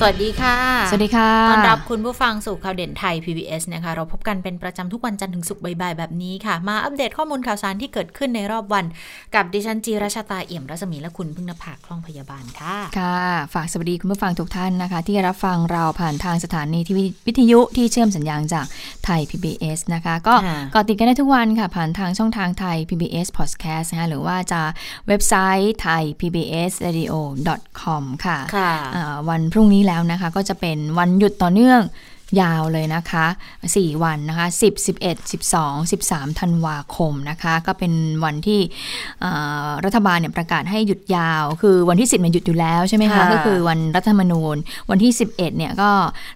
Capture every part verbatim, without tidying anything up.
สวัสดีค่ะสวัสดีค่ะต้อนรับคุณผู้ฟังสู่ข่าวเด่นไทย พี บี เอส นะคะเราพบกันเป็นประจำทุกวันจันทร์ถึงศุกร์บ่ายๆแบบนี้ค่ะมาอัปเดตข้อมูลข่าวสารที่เกิดขึ้นในรอบวันกับดิฉันจีราชตาเอี่ยมรัศมีและคุณพึ่งนภาคล่องพยาบาลค่ะค่ะฝากสวัสดีคุณผู้ฟังทุกท่านนะคะที่รับฟังเราผ่านทางสถานีที่วิทยุที่เชื่อมสัญญาณจากไทย พี บี เอส นะคะก็เกาะติดกันได้ทุกวันค่ะผ่านทางช่องทางไทย พี บี เอส Podcast นะคะหรือว่าจะเว็บไซต์ไทย พี บี เอส เรดิโอ ดอท คอม ค่ะวันพรุ่งนี้แล้วนะคะก็จะเป็นวันหยุดต่อเนื่องยาวเลยนะคะสี่วันนะคะสิบ สิบเอ็ด สิบสอง สิบสามธันวาคมนะคะก็เป็นวันที่รัฐบาลเนี่ยประกาศให้หยุดยาวคือวันที่สิบมันหยุดอยู่แล้วใช่ไหมคะก็คือวันรัฐธรรมนูญวันที่สิบเอ็ดเนี่ยก็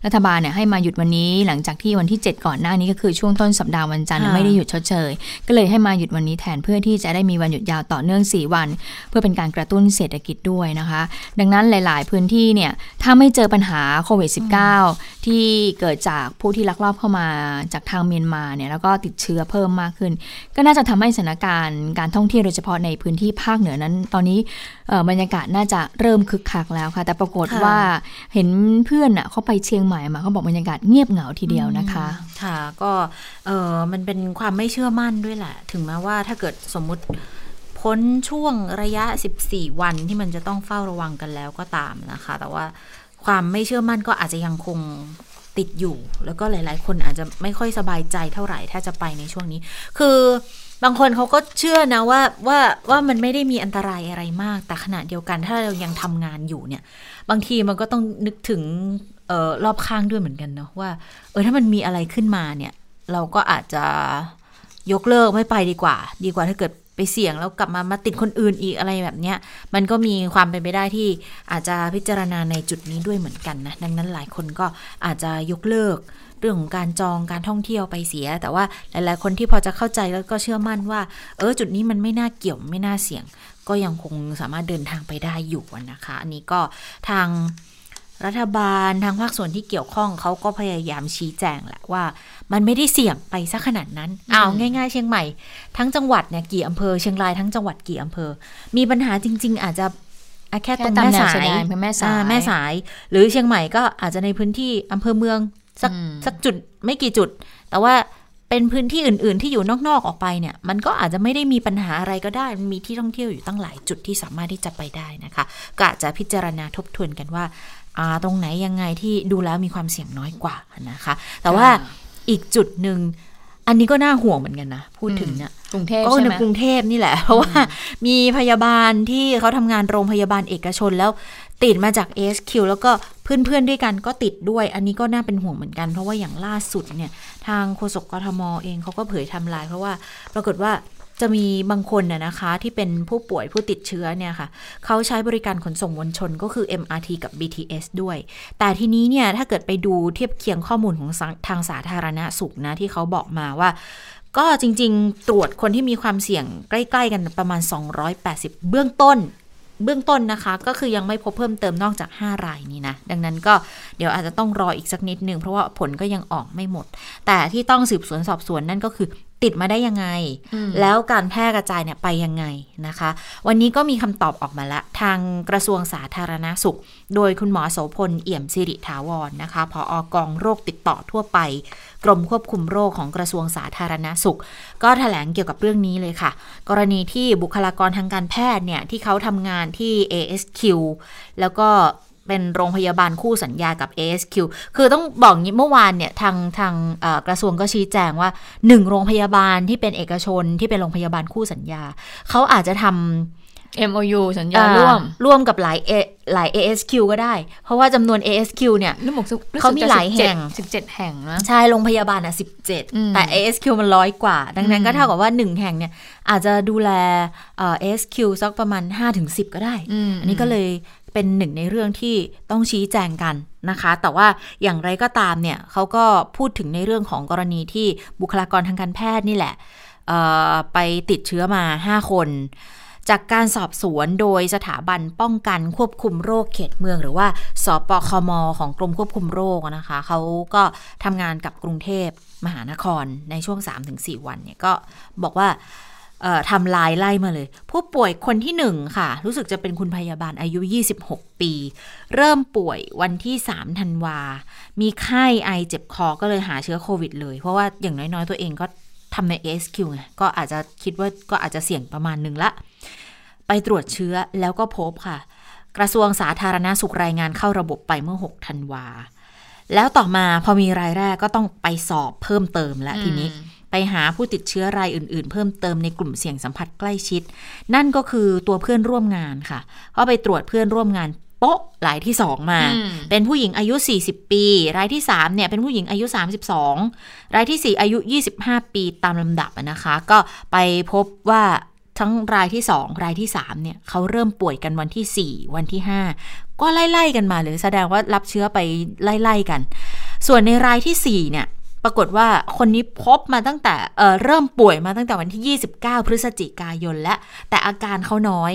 รัฐบาลเนี่ยให้มาหยุดวันนี้หลังจากที่วันที่เจ็ดก่อนหน้านี้ก็คือช่วงต้นสัปดาห์วันจันทร์ไม่ได้หยุดชดเชยก็เลยให้มาหยุดวันนี้แทนเพื่อที่จะได้มีวันหยุดยาวต่อเนื่องสี่วันเพื่อเป็นการกระตุ้นเศรษฐกิจด้วยนะคะดังนั้นหลายๆพื้นที่เนี่ยถ้าไม่เจอปัญหาโควิดสิบเก้าที่เกิดจากผู้ที่ลักลอบเข้ามาจากทางเมียนมาเนี่ยแล้วก็ติดเชื้อเพิ่มมากขึ้นก็น่าจะทำให้สถานการณ์การท่องเที่ยวโดยเฉพาะในพื้นที่ภาคเหนือนั้นตอนนี้บรรยากาศน่าจะเริ่มคึกคักแล้วค่ะแต่ปรากฏว่าเห็นเพื่อนอ่ะเขาไปเชียงใหม่มาเขาบอกบรรยากาศเงียบเหงาทีเดียวนะคะค่ะก็เออมันเป็นความไม่เชื่อมั่นด้วยแหละถึงแม้ว่าถ้าเกิดสมมติพ้นช่วงระยะสิบสี่วันที่มันจะต้องเฝ้าระวังกันแล้วก็ตามนะคะแต่ว่าความไม่เชื่อมั่นก็อาจจะยังคงติดอยู่แล้วก็หลายๆคนอาจจะไม่ค่อยสบายใจเท่าไหร่ถ้าจะไปในช่วงนี้คือบางคนเขาก็เชื่อนะว่าว่าว่ามันไม่ได้มีอันตรายอะไรมากแต่ขณะเดียวกันถ้าเรายังทำงานอยู่เนี่ยบางทีมันก็ต้องนึกถึงเอ่อรอบข้างด้วยเหมือนกันเนาะว่าเออถ้ามันมีอะไรขึ้นมาเนี่ยเราก็อาจจะยกเลิกไม่ไปดีกว่าดีกว่าถ้าเกิดไปเสี่ยงแล้วกลับมามาติดคนอื่นอีกอะไรแบบเนี้ยมันก็มีความเป็นไปได้ที่อาจจะพิจารณาในจุดนี้ด้วยเหมือนกันนะดังนั้นหลายคนก็อาจจะยกเลิกเรื่องของการจองการท่องเที่ยวไปเสียแต่ว่าหลายๆคนที่พอจะเข้าใจแล้วก็เชื่อมั่นว่าเออจุดนี้มันไม่น่าเกี่ยวไม่น่าเสี่ยงก็ยังคงสามารถเดินทางไปได้อยู่นะคะอันนี้ก็ทางรัฐบาลทางภาคส่วนที่เกี่ยวข้องเขาก็พยายามชี้แจงแหละว่ามันไม่ได้เสี่ยงไปซะขนาดนั้นอ้าวง่ายๆเชียงใหม่ทั้งจังหวัดเนี่ยกี่อำเภอเชียงรายทั้งจังหวัดกี่อำเภอมีปัญหาจริงๆอาจจะแค่ตรงแม่สายแม่สายแม่สายหรือเชียงใหม่ก็อาจจะในพื้นที่อำเภอเมืองสักสักจุดไม่กี่จุดแต่ว่าเป็นพื้นที่อื่นๆที่อยู่นอกๆออกไปเนี่ยมันก็อาจจะไม่ได้มีปัญหาอะไรก็ได้มีที่ท่องเที่ยวอยู่ตั้งหลายจุดที่สามารถที่จะไปได้นะคะก็อาจจะพิจารณาทบทวนกันว่าตรงไหนยังไงที่ดูแล้วมีความเสี่ยงน้อยกว่านะคะแต่ว่าอีกจุดหนึ่งอันนี้ก็น่าห่วงเหมือนกันนะพูดถึงเนี่ยกรุงเทพใช่ไหมกรุงเทพนี่แหละเพราะว่ามีพยาบาลที่เขาทำงานโรงพยาบาลเอกชนแล้วติดมาจาก เอ เอส คิว แล้วก็เพื่อนๆด้วยกันก็ติดด้วยอันนี้ก็น่าเป็นห่วงเหมือนกันเพราะว่าอย่างล่าสุดเนี่ยทางโฆษกกทมเองเขาก็เผยไทม์ไลน์เพราะว่าปรากฏว่าจะมีบางคนน่ะนะคะที่เป็นผู้ป่วยผู้ติดเชื้อเนี่ยค่ะเขาใช้บริการขนส่งมวลชนก็คือ เอ็ม อาร์ ที กับ บี ที เอส ด้วยแต่ทีนี้เนี่ยถ้าเกิดไปดูเทียบเคียงข้อมูลของทางสาธารณสุขนะที่เขาบอกมาว่าก็จริงๆตรวจคนที่มีความเสี่ยงใกล้ๆกันประมาณสองร้อยแปดสิบเบื้องต้นเบื้องต้นนะคะก็คือยังไม่พบเพิ่มเติมนอกจากห้ารายนี้นะดังนั้นก็เดี๋ยวอาจจะต้องรออีกสักนิดนึงเพราะว่าผลก็ยังออกไม่หมดแต่ที่ต้องสืบสวนสอบสวนนั่นก็คือติดมาได้ยังไงแล้วการแพร่กระจายเนี่ยไปยังไงนะคะวันนี้ก็มีคำตอบออกมาละทางกระทรวงสาธารณสุขโดยคุณหมอโสพลเอี่ยมสิริถาวร นะคะผอกองโรคติดต่อทั่วไปกรมควบคุมโรคของกระทรวงสาธารณสุขก็แถลงเกี่ยวกับเรื่องนี้เลยค่ะกรณีที่บุคลากรทางการแพทย์เนี่ยที่เขาทำงานที่ เอ เอส คิว แล้วก็เป็นโรงพยาบาลคู่สัญญากับ เอ เอส คิว คือต้องบอกงี้เมื่อวานเนี่ยทางทางกระทรวงก็ชี้แจงว่าหนึ่งโรงพยาบาลที่เป็นเอกชนที่เป็นโรงพยาบาลคู่สัญญาเขาอาจจะทำเอ็ม โอ ยู สัญญาร่วมร่วมกับหลายหลาย เอ เอส คิว ก็ได้เพราะว่าจำนวน เอ เอส คิว เนี่ยเขามีหลายแห่งสิบเจ็ดแห่งนะใช่โรงพยาบาลอ่ะสิบเจ็ดแต่ เอ เอส คิว มันร้อยกว่าดังนั้นก็เท่ากับว่าหนึ่งแห่งเนี่ยอาจจะดูแลเอ่อ เอ เอส คิว สักประมาณ ห้าถึงสิบ ก็ได้อันนี้ก็เลยเป็นหนึ่งในเรื่องที่ต้องชี้แจงกันนะคะแต่ว่าอย่างไรก็ตามเนี่ยเขาก็พูดถึงในเรื่องของกรณีที่บุคลากรทางการแพทย์นี่แหละไปติดเชื้อมาห้าคน จากการสอบสวนโดยสถาบันป้องกันควบคุมโรคเขตเมืองหรือว่าสปคม.ของกรมควบคุมโรคนะคะเขาก็ทำงานกับกรุงเทพมหานครในช่วง สามถึงสี่ วันเนี่ยก็บอกว่าทำลายไล่มาเลยผู้ป่วยคนที่หนึ่งค่ะรู้สึกจะเป็นคุณพยาบาลอายุยี่สิบหกปีเริ่มป่วยวันที่สามธันวามีไข้ไอเจ็บคอก็เลยหาเชื้อโควิดเลยเพราะว่าอย่างน้อยๆตัวเองก็ทำใน เอ เอส คิว ไงก็อาจจะคิดว่าก็อาจจะเสี่ยงประมาณนึงละไปตรวจเชื้อแล้วก็พบค่ะกระทรวงสาธารณสุขรายงานเข้าระบบไปเมื่อหกธันวาแล้วต่อมาพอมีรายแรกก็ต้องไปสอบเพิ่มเติมละทีนี้ไปหาผู้ติดเชื้อรายอื่นๆเพิ่มเติมในกลุ่มเสี่ยงสัมผัสใกล้ชิดนั่นก็คือตัวเพื่อนร่วมงานค่ะก็ไปตรวจเพื่อนร่วมงานโป๊ะรายที่สองมาเป็นผู้หญิงอายุสี่สิบปีรายที่สามเนี่ยเป็นผู้หญิงอายุสามสิบสองรายที่สี่อายุยี่สิบห้าปีตามลำดับนะคะก็ไปพบว่าทั้งรายที่สองรายที่สามเนี่ยเขาเริ่มป่วยกันวันที่สี่วันที่ห้าก็ไล่ๆกันมาหรือแสดงว่ารับเชื้อไปไล่ๆกันส่วนในรายที่สี่เนี่ยปรากฏว่าคนนี้พบมาตั้งแต่ เอ่อ เริ่มป่วยมาตั้งแต่วันที่ยี่สิบเก้าพฤศจิกายนและแต่อาการเขาน้อย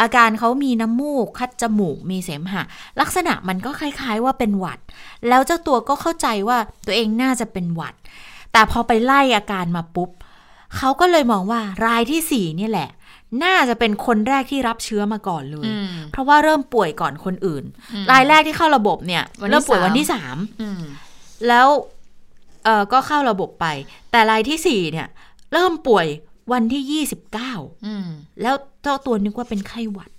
อาการเขามีน้ำมูกคัดจมูกมีเสมหะลักษณะมันก็คล้ายๆว่าเป็นหวัดแล้วเจ้าตัวก็เข้าใจว่าตัวเองน่าจะเป็นหวัดแต่พอไปไล่อาการมาปุ๊บเขาก็เลยมองว่ารายที่สี่นี่แหละน่าจะเป็นคนแรกที่รับเชื้อมาก่อนเลยเพราะว่าเริ่มป่วยก่อนคนอื่นรายแรกที่เข้าระบบเนี่ยเริ่มป่วยวันที่สามแล้วเออก็เข้าระบบไปแต่รายที่สี่เนี่ยเริ่มป่วยวันที่ยี่สิบเก้าอืมแล้วเจ้าตัวนึกว่าเป็นไข้หวัด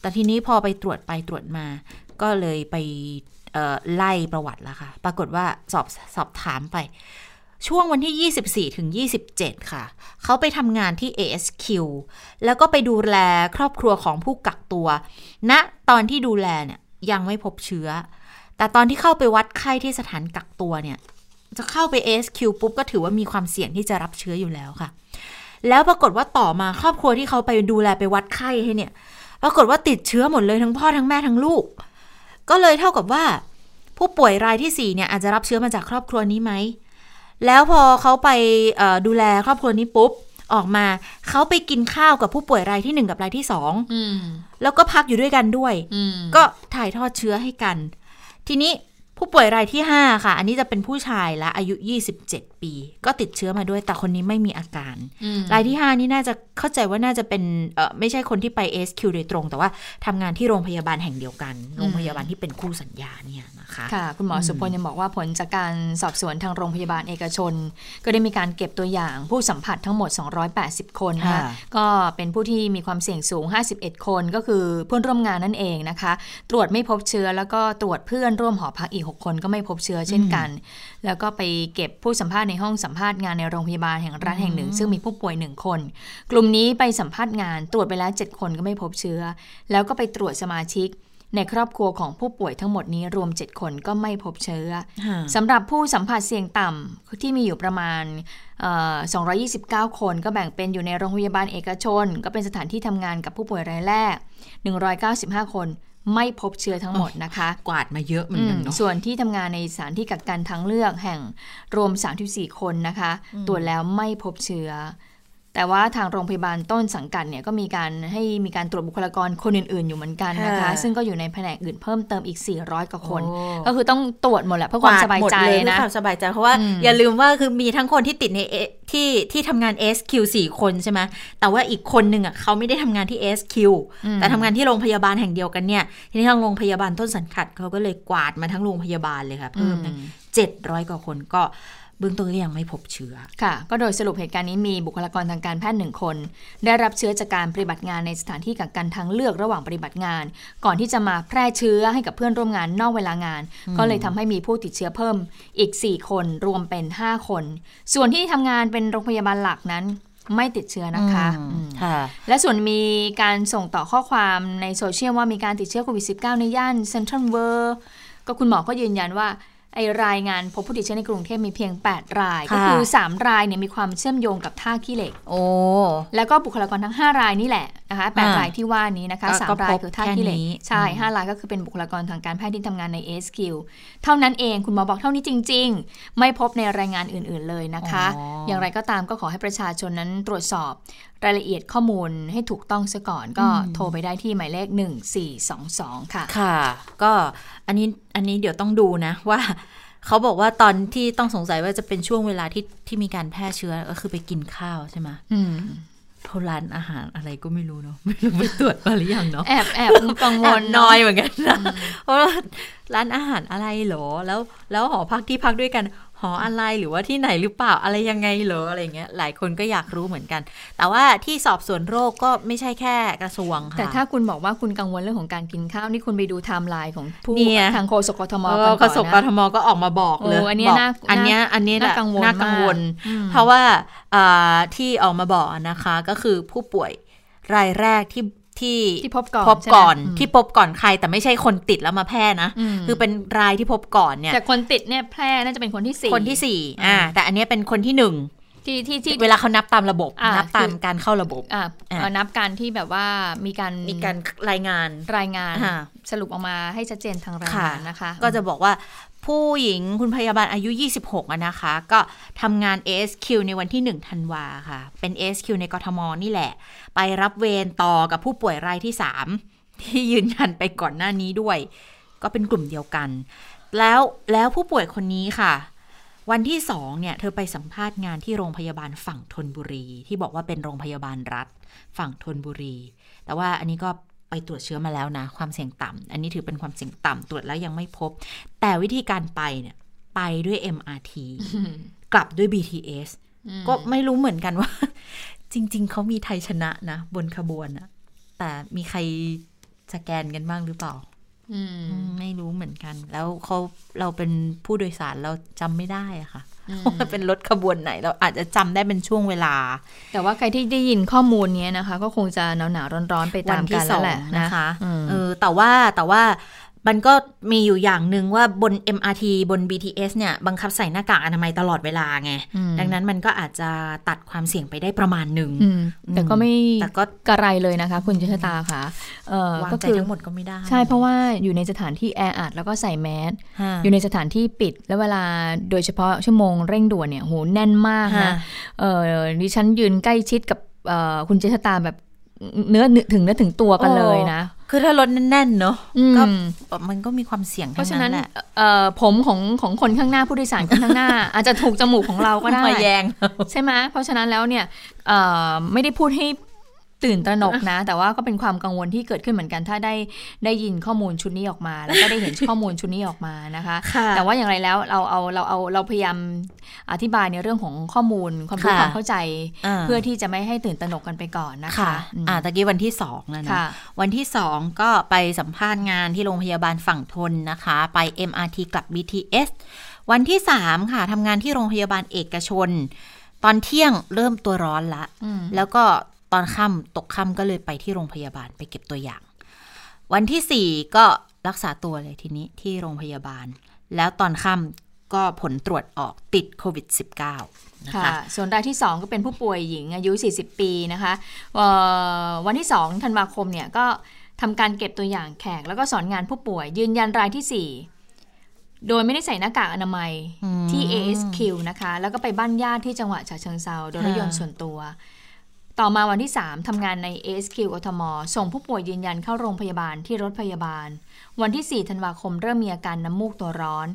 แต่ทีนี้พอไปตรวจไปตรวจมาก็เลยไปเอ่อไล่ประวัติแล้วค่ะปรากฏว่าสอบสอบถามไปช่วงวันที่ยี่สิบสี่ถึงยี่สิบเจ็ดค่ะเขาไปทำงานที่ เอ เอส คิว แล้วก็ไปดูแลครอบครัวของผู้กักตัวณนะตอนที่ดูแลเนี่ยยังไม่พบเชื้อแต่ตอนที่เข้าไปวัดไข้ที่สถานกักตัวเนี่ยจะเข้าไป เอ เอส คิว ปุ๊บก็ถือว่ามีความเสี่ยงที่จะรับเชื้ออยู่แล้วค่ะแล้วปรากฏว่าต่อมาครอบครัวที่เขาไปดูแลไปวัดไข้ให้เนี่ยปรากฏว่าติดเชื้อหมดเลยทั้งพ่อทั้งแม่ทั้งลูกก็เลยเท่ากับว่าผู้ป่วยรายที่สี่เนี่ยอาจจะรับเชื้อมาจากครอบครัวนี้ไหมแล้วพอเขาไปดูแลครอบครัวนี้ปุ๊บออกมาเขาไปกินข้าวกับผู้ป่วยรายที่หนึ่งกับรายที่สองอืมแล้วก็พักอยู่ด้วยกันด้วยก็ถ่ายทอดเชื้อให้กันทีนี้ผู้ป่วยรายที่ห้าค่ะอันนี้จะเป็นผู้ชายและอายุยี่สิบเจ็ดปีก็ติดเชื้อมาด้วยแต่คนนี้ไม่มีอาการรายที่ห้านี่น่าจะเข้าใจว่าน่าจะเป็นเอ่อไม่ใช่คนที่ไป เอ เอส คิว โดยตรงแต่ว่าทำงานที่โรงพยาบาลแห่งเดียวกันโรงพยาบาลที่เป็นคู่สัญญาเนี่ยนะคะค่ะคุณหมอสุพลยังบอกว่าผลจากการสอบสวนทางโรงพยาบาลเอกชนก็ได้มีการเก็บตัวอย่างผู้สัมผัสทั้งหมดสองร้อยแปดสิบคนค่ะก็เป็นผู้ที่มีความเสี่ยงสูงห้าสิบเอ็ดคนก็คือเพื่อนร่วมงานนั่นเองนะคะตรวจไม่พบเชื้อแล้วก็ตรวจเพื่อนร่วมหอพักอีกคนก็ไม่พบเชื้อเช่นกันแล้วก็ไปเก็บผู้สัมภาษณ์ในห้องสัมภาษณ์งานในโรงพยาบาลแห่งรัฐแห่งหนึ่งซึ่งมีผู้ป่วยหนึ่งคนกลุ่มนี้ไปสัมภาษณ์งานตรวจไปแล้วเจ็ดคนก็ไม่พบเชื้อแล้วก็ไปตรวจสมาชิกในครอบครัวของผู้ป่วยทั้งหมดนี้รวมเจ็ดคนก็ไม่พบเชื้อสำหรับผู้สัมผัสเสี่ยงต่ำที่มีอยู่ประมาณเอ่อสองร้อยยี่สิบเก้าคนก็แบ่งเป็นอยู่ในโรงพยาบาลเอกชนก็เป็นสถานที่ทำงานกับผู้ป่วยรายแรกหนึ่งร้อยเก้าสิบห้าคนไม่พบเชื้อทั้งหมดนะคะกวาดมาเยอะเหมือนกันเนาะส่วนที่ทำงานในสถานที่กักกันทางเลือกแห่งรวมสามสิบสี่คนนะคะตรวจแล้วไม่พบเชื้อแต่ว่าทางโรงพยาบาลต้นสังกัดเนี่ยก็มีการให้มีการตรวจบุคลากรคนอื่นๆอยู่เหมือนกันนะคะซึ่งก็อยู่ในแผนกอื่นเพิ่มเติมอีกสี่ร้อยกว่าคนก็คือต้องตรวจหมดแหละเพื่อความสบายใจนะความสบายใจเพราะว่าอย่าลืมว่าคือมีทั้งคนที่ติดในที่ที่ทำงาน เอ เอส คิว สี่คนใช่ไหมแต่ว่าอีกคนนึงอ่ะเขาไม่ได้ทำงานที่ เอ เอส คิว แต่ทำงานที่โรงพยาบาลแห่งเดียวกันเนี่ยทีนี้ทางโรงพยาบาลต้นสังกัดเขาก็เลยกวาดมาทั้งโรงพยาบาลเลยค่ะเพิ่มนะเจ็ดร้อยกว่าคนก็เบื้องต้นก็ยังไม่พบเชื้อค่ะก็โดยสรุปเหตุการณ์นี้มีบุคลากรทางการแพทย์หนึ่งคนได้รับเชื้อจากการปฏิบัติงานในสถานที่กักกันทางเลือกระหว่างปฏิบัติงานก่อนที่จะมาแพร่เชื้อให้กับเพื่อนร่วมงานนอกเวลางานก็เลยทำให้มีผู้ติดเชื้อเพิ่มอีกสี่คนรวมเป็นห้าคนส่วนที่ทำงานเป็นโรงพยาบาลหลักนั้นไม่ติดเชื้อนะคะและส่วนมีการส่งต่อข้อความในโซเชียลว่ามีการติดเชื้อโควิด สิบเก้า ในย่านเซ็นทรัลเวิลด์ก็คุณหมอก็ยืนยันว่าไอ้รายงานพบผู้ติดเชื้อในกรุงเทพมีเพียงแปดรายก็คือสามรายเนี่ยมีความเชื่อมโยงกับท่าขี้เหล็กโอ้แล้วก็บุคลากรทั้งห้ารายนี่แหละ นะคะแปดรายที่ว่านี้นะคะสามรายคือท่าขี้เหล็กใช่ห้ารายก็คือเป็นบุคลากรทางการแพทย์ที่ทำงานใน เอ เอส คิว เท่านั้นเองคุณหมอบอกเท่านี้จริงๆไม่พบในรายงานอื่นๆเลยนะคะอย่างไรก็ตามก็ขอให้ประชาชนนั้นตรวจสอบรายละเอียดข้อมูลให้ถูกต้องซะก่อนก็โทรไปได้ที่หมายเลขหนึ่งสี่สองสองค่ะค่ะก็อันนี้อันนี้เดี๋ยวต้องดูนะว่าเขาบอกว่าตอนที่ต้องสงสัยว่าจะเป็นช่วงเวลาที่ที่มีการแพร่เชื้อก็คือไปกินข้าวใช่ไหมโทรร้านอาหารอะไรก็ไม่รู้เนาะไม่รู้ไปตรวจมาหรือยังเนาะแอบแอบกังวลน้อยเหมือนกันนะเพราะร้านอาหารอะไรเหรอแล้วแล้วหอพักที่พักด้วยกันหออะไรหรือว่าที่ไหนหรือเปล่าอะไรยังไงเหรออะไรเงี้ยหลายคนก็อยากรู้เหมือนกันแต่ว่าที่สอบสวนโรคก็ไม่ใช่แค่กระทรวงค่ะแต่ถ้าคุณบอกว่าคุณกังวลเรื่องของการกินข้าวนี่คุณไปดูไทม์ไลน์ของผู้ทางโฆษกกทมก่อนนะโฆษกกทมก็ออกมาบอกเลยอันนี้น่าอันนี้อันนี้น่ากังวลน่ากังวลเพราะว่าที่ออกมาบอกนะคะก็คือผู้ป่วยรายแรกที่ที่พบก่อนพบก่อนที่พบก่อนใครแต่ไม่ใช่คนติดแล้วมาแพร่นะคือเป็นรายที่พบก่อนเนี่ยแต่คนติดเนี่ยแพร่น่าจะเป็นคนที่สี่คนที่สี่อ่าแต่อันนี้เป็นคนที่หนึ่งที่ที่ที่เวลาเขานับตามระบบนับตามการเข้าระบบอ่านับการที่แบบว่ามีการมีการรายงานรายงานสรุปออกมาให้ชัดเจนทางรายงานนะคะก็จะบอกว่าผู้หญิงคุณพยาบาลอายุยี่สิบหกนะคะก็ทำงาน เอ เอส คิว ในวันที่หนึ่งธันวาค่ะเป็น เอ เอส คิว ในกทมนี่แหละไปรับเวรต่อกับผู้ป่วยรายที่สามที่ยืนยันไปก่อนหน้านี้ด้วยก็เป็นกลุ่มเดียวกันแล้วแล้วผู้ป่วยคนนี้ค่ะวันที่สองเนี่ยเธอไปสัมภาษณ์งานที่โรงพยาบาลฝั่งธนบุรีที่บอกว่าเป็นโรงพยาบาลรัฐฝั่งธนบุรีแต่ว่าอันนี้ก็ไปตรวจเชื้อมาแล้วนะความเสี่ยงต่ำอันนี้ถือเป็นความเสี่ยงต่ำตรวจแล้วยังไม่พบแต่วิธีการไปเนี่ยไปด้วย เอ็ม อาร์ ที กลับด้วย บี ที เอส ก็ไม่รู้เหมือนกันว่าจริงๆเขามีไทยชนะนะบนขบวนนะแต่มีใครสแกนกันบ้างหรือเปล่าไม่รู้เหมือนกันแล้วเขาเราเป็นผู้โดยสารเราจำไม่ได้อะค่ะว่าเป็นรถขบวนไหนเราอาจจะจำได้เป็นช่วงเวลาแต่ว่าใครที่ได้ยินข้อมูลนี้นะคะก็คงจะหนาวๆร้อนๆไปตามกันแล้วแหละนะคะเออแต่ว่าแต่ว่ามันก็มีอยู่อย่างนึงว่าบน เอ็ม อาร์ ที บน บี ที เอส เนี่ยบังคับใส่หน้ากากอนามัยตลอดเวลาไงดังนั้นมันก็อาจจะตัดความเสี่ยงไปได้ประมาณนึงแต่ก็ไม่แต่ก็กระไรเลยนะคะคุณชะตาค่ะเอ่อก็คือทั้งหมดก็ไม่ได้ใช่เพราะว่าอยู่ในสถานที่แออัดแล้วก็ใส่แมสอยู่ในสถานที่ปิดแล้วเวลาโดยเฉพาะชั่วโมงเร่งด่วนเนี่ยโหแน่นมากนะเอ่อดิฉันยืนใกล้ชิดกับเอ่อคุณชะตาแบบเนื้อถึงเนื้อถึงตัวกันเลยนะคือถ้ารถแน่นๆเนอะก็มันก็มีความเสี่ยงทั้งนั้นแหละผมของของคนข้างหน้าผู้โดยสารคนข้างหน้าอาจจะถูกจมูกของเราก็ได้มาแยงใช่ไหมเพราะฉะนั้นแล้วเนี่ยไม่ได้พูดให้ตื่นตระหนกนะแต่ว่าก็เป็นความกังวลที่เกิดขึ้นเหมือนกันถ้าได้ได้ยินข้อมูลชุดนี้ออกมาแล้วก็ได้เห็นข้อมูลชุดนี้ออกมานะคะแต่ว่าอย่างไรแล้วเราเอาเราเอาเราพยายามอธิบายในเรื่องของข้อมูลความรู้ความเข้าใจเพื่อที่จะไม่ให้ตื่นตระหนกกันไปก่อนนะคะอ่าตะกี้วันที่สองแล้วนะวันที่สองก็ไปสัมภาษณ์งานที่โรงพยาบาลฝั่งธนนะคะไป เอ็ม อาร์ ที กลับ บี ที เอส วันที่สามค่ะทำงานที่โรงพยาบาลเอกชนตอนเที่ยงเริ่มตัวร้อนละแล้วก็ตอนค่ำตกค่ำก็เลยไปที่โรงพยาบาลไปเก็บตัวอย่างวันที่สี่ก็รักษาตัวเลยทีนี้ที่โรงพยาบาลแล้วตอนค่ำก็ผลตรวจออกติดโควิด สิบเก้า นะคะส่วนรายที่สองก็เป็นผู้ป่วยหญิงอายุสี่สิบปีนะคะวันที่สองธันวาคมเนี่ยก็ทำการเก็บตัวอย่างแขกแล้วก็สอนงานผู้ป่วยยืนยันรายที่สี่โดยไม่ได้ใส่หน้ากากอนามัยที่ เอ เอส คิว นะคะแล้วก็ไปบ้านญาติที่จังหวัดฉะเชิงเทราโดยรถยนต์ส่วนตัวต่อมาวันที่สามทำงานใน เอ เอส คิว กทมส่งผู้ป่วยยืนยันเข้าโรงพยาบาลที่รถพยาบาลวันที่สี่ธันวาคมเริ่มมีอาการน้ำมูกตัวร้อน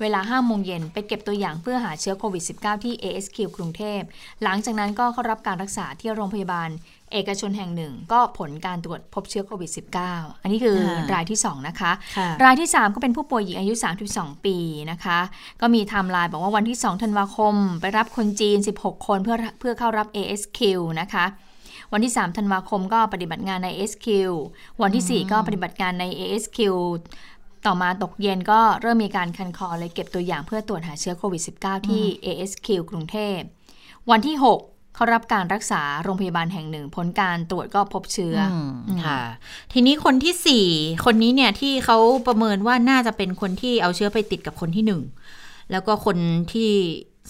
เวลา ห้าโมงเย็นไปเก็บตัวอย่างเพื่อหาเชื้อโควิด สิบเก้า ที่ เอ เอส คิว กรุงเทพหลังจากนั้นก็เข้ารับการรักษาที่โรงพยาบาลเอกชนแห่งหนึ่งก็ผลการตรวจพบเชื้อโควิด สิบเก้า อันนี้คือรายที่สองนะคะรายที่สามก็เป็นผู้ป่วยหญิงอายุสามสิบสองปีนะคะก็มีไทม์ไลน์บอกว่าวันที่สองธันวาคมไปรับคนจีนสิบหกคนเพื่อเพื่อเข้ารับ เอ เอส คิว นะคะวันที่สามธันวาคมก็ปฏิบัติงานใน เอ เอส คิว วันที่สี่ก็ปฏิบัติงานใน เอ เอส คิวต่อมาตกเย็นก็เริ่มมีการคันคอเลยเก็บตัวอย่างเพื่อตรวจหาเชื้อโควิด สิบเก้า ที่ เอ เอส คิว กรุงเทพวันที่หกเขารับการรักษาโรงพยาบาลแห่งหนึ่งผลการตรวจก็พบเชื้อค่ะทีนี้คนที่สี่คนนี้เนี่ยที่เขาประเมินว่าน่าจะเป็นคนที่เอาเชื้อไปติดกับคนที่หนึ่งแล้วก็คนที่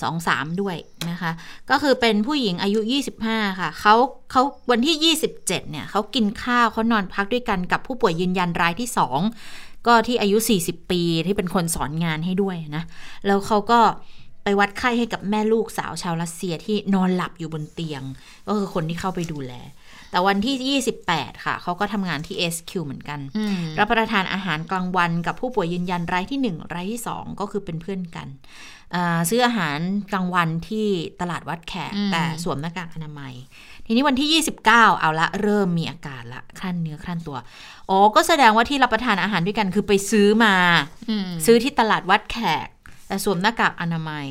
สองสาม ด้วยนะคะก็คือเป็นผู้หญิงอายุยี่สิบห้าค่ะเขาเขาวันที่ยี่สิบเจ็ดเนี่ยเขากินข้าวเขานอนพักด้วยกันกับผู้ป่วยยืนยันรายที่สองก็ที่อายุสี่สิบปีที่เป็นคนสอนงานให้ด้วยนะแล้วเขาก็ไปวัดไข้ให้กับแม่ลูกสาวชาวรัสเซียที่นอนหลับอยู่บนเตียงก็คือคนที่เข้าไปดูแลแต่วันที่ยี่สิบแปดค่ะเขาก็ทำงานที่ เอ เอส คิว เหมือนกันรับประทานอาหารกลางวันกับผู้ป่วยยืนยันรายที่หนึ่งรายที่สองก็คือเป็นเพื่อนกันซื้ออาหารกลางวันที่ตลาดวัดแขกแต่สวมหน้ากากอนามัยทีนี้วันที่ยี่สิบเก้าเอาละเริ่มมีอาการละครั่นเนื้อครั่นตัวอ๋อก็แสดงว่าที่รับประทานอาหารด้วยกันคือไปซื้อมาซื้อที่ตลาดวัดแขกแต่สวมหน้ากากอนามัย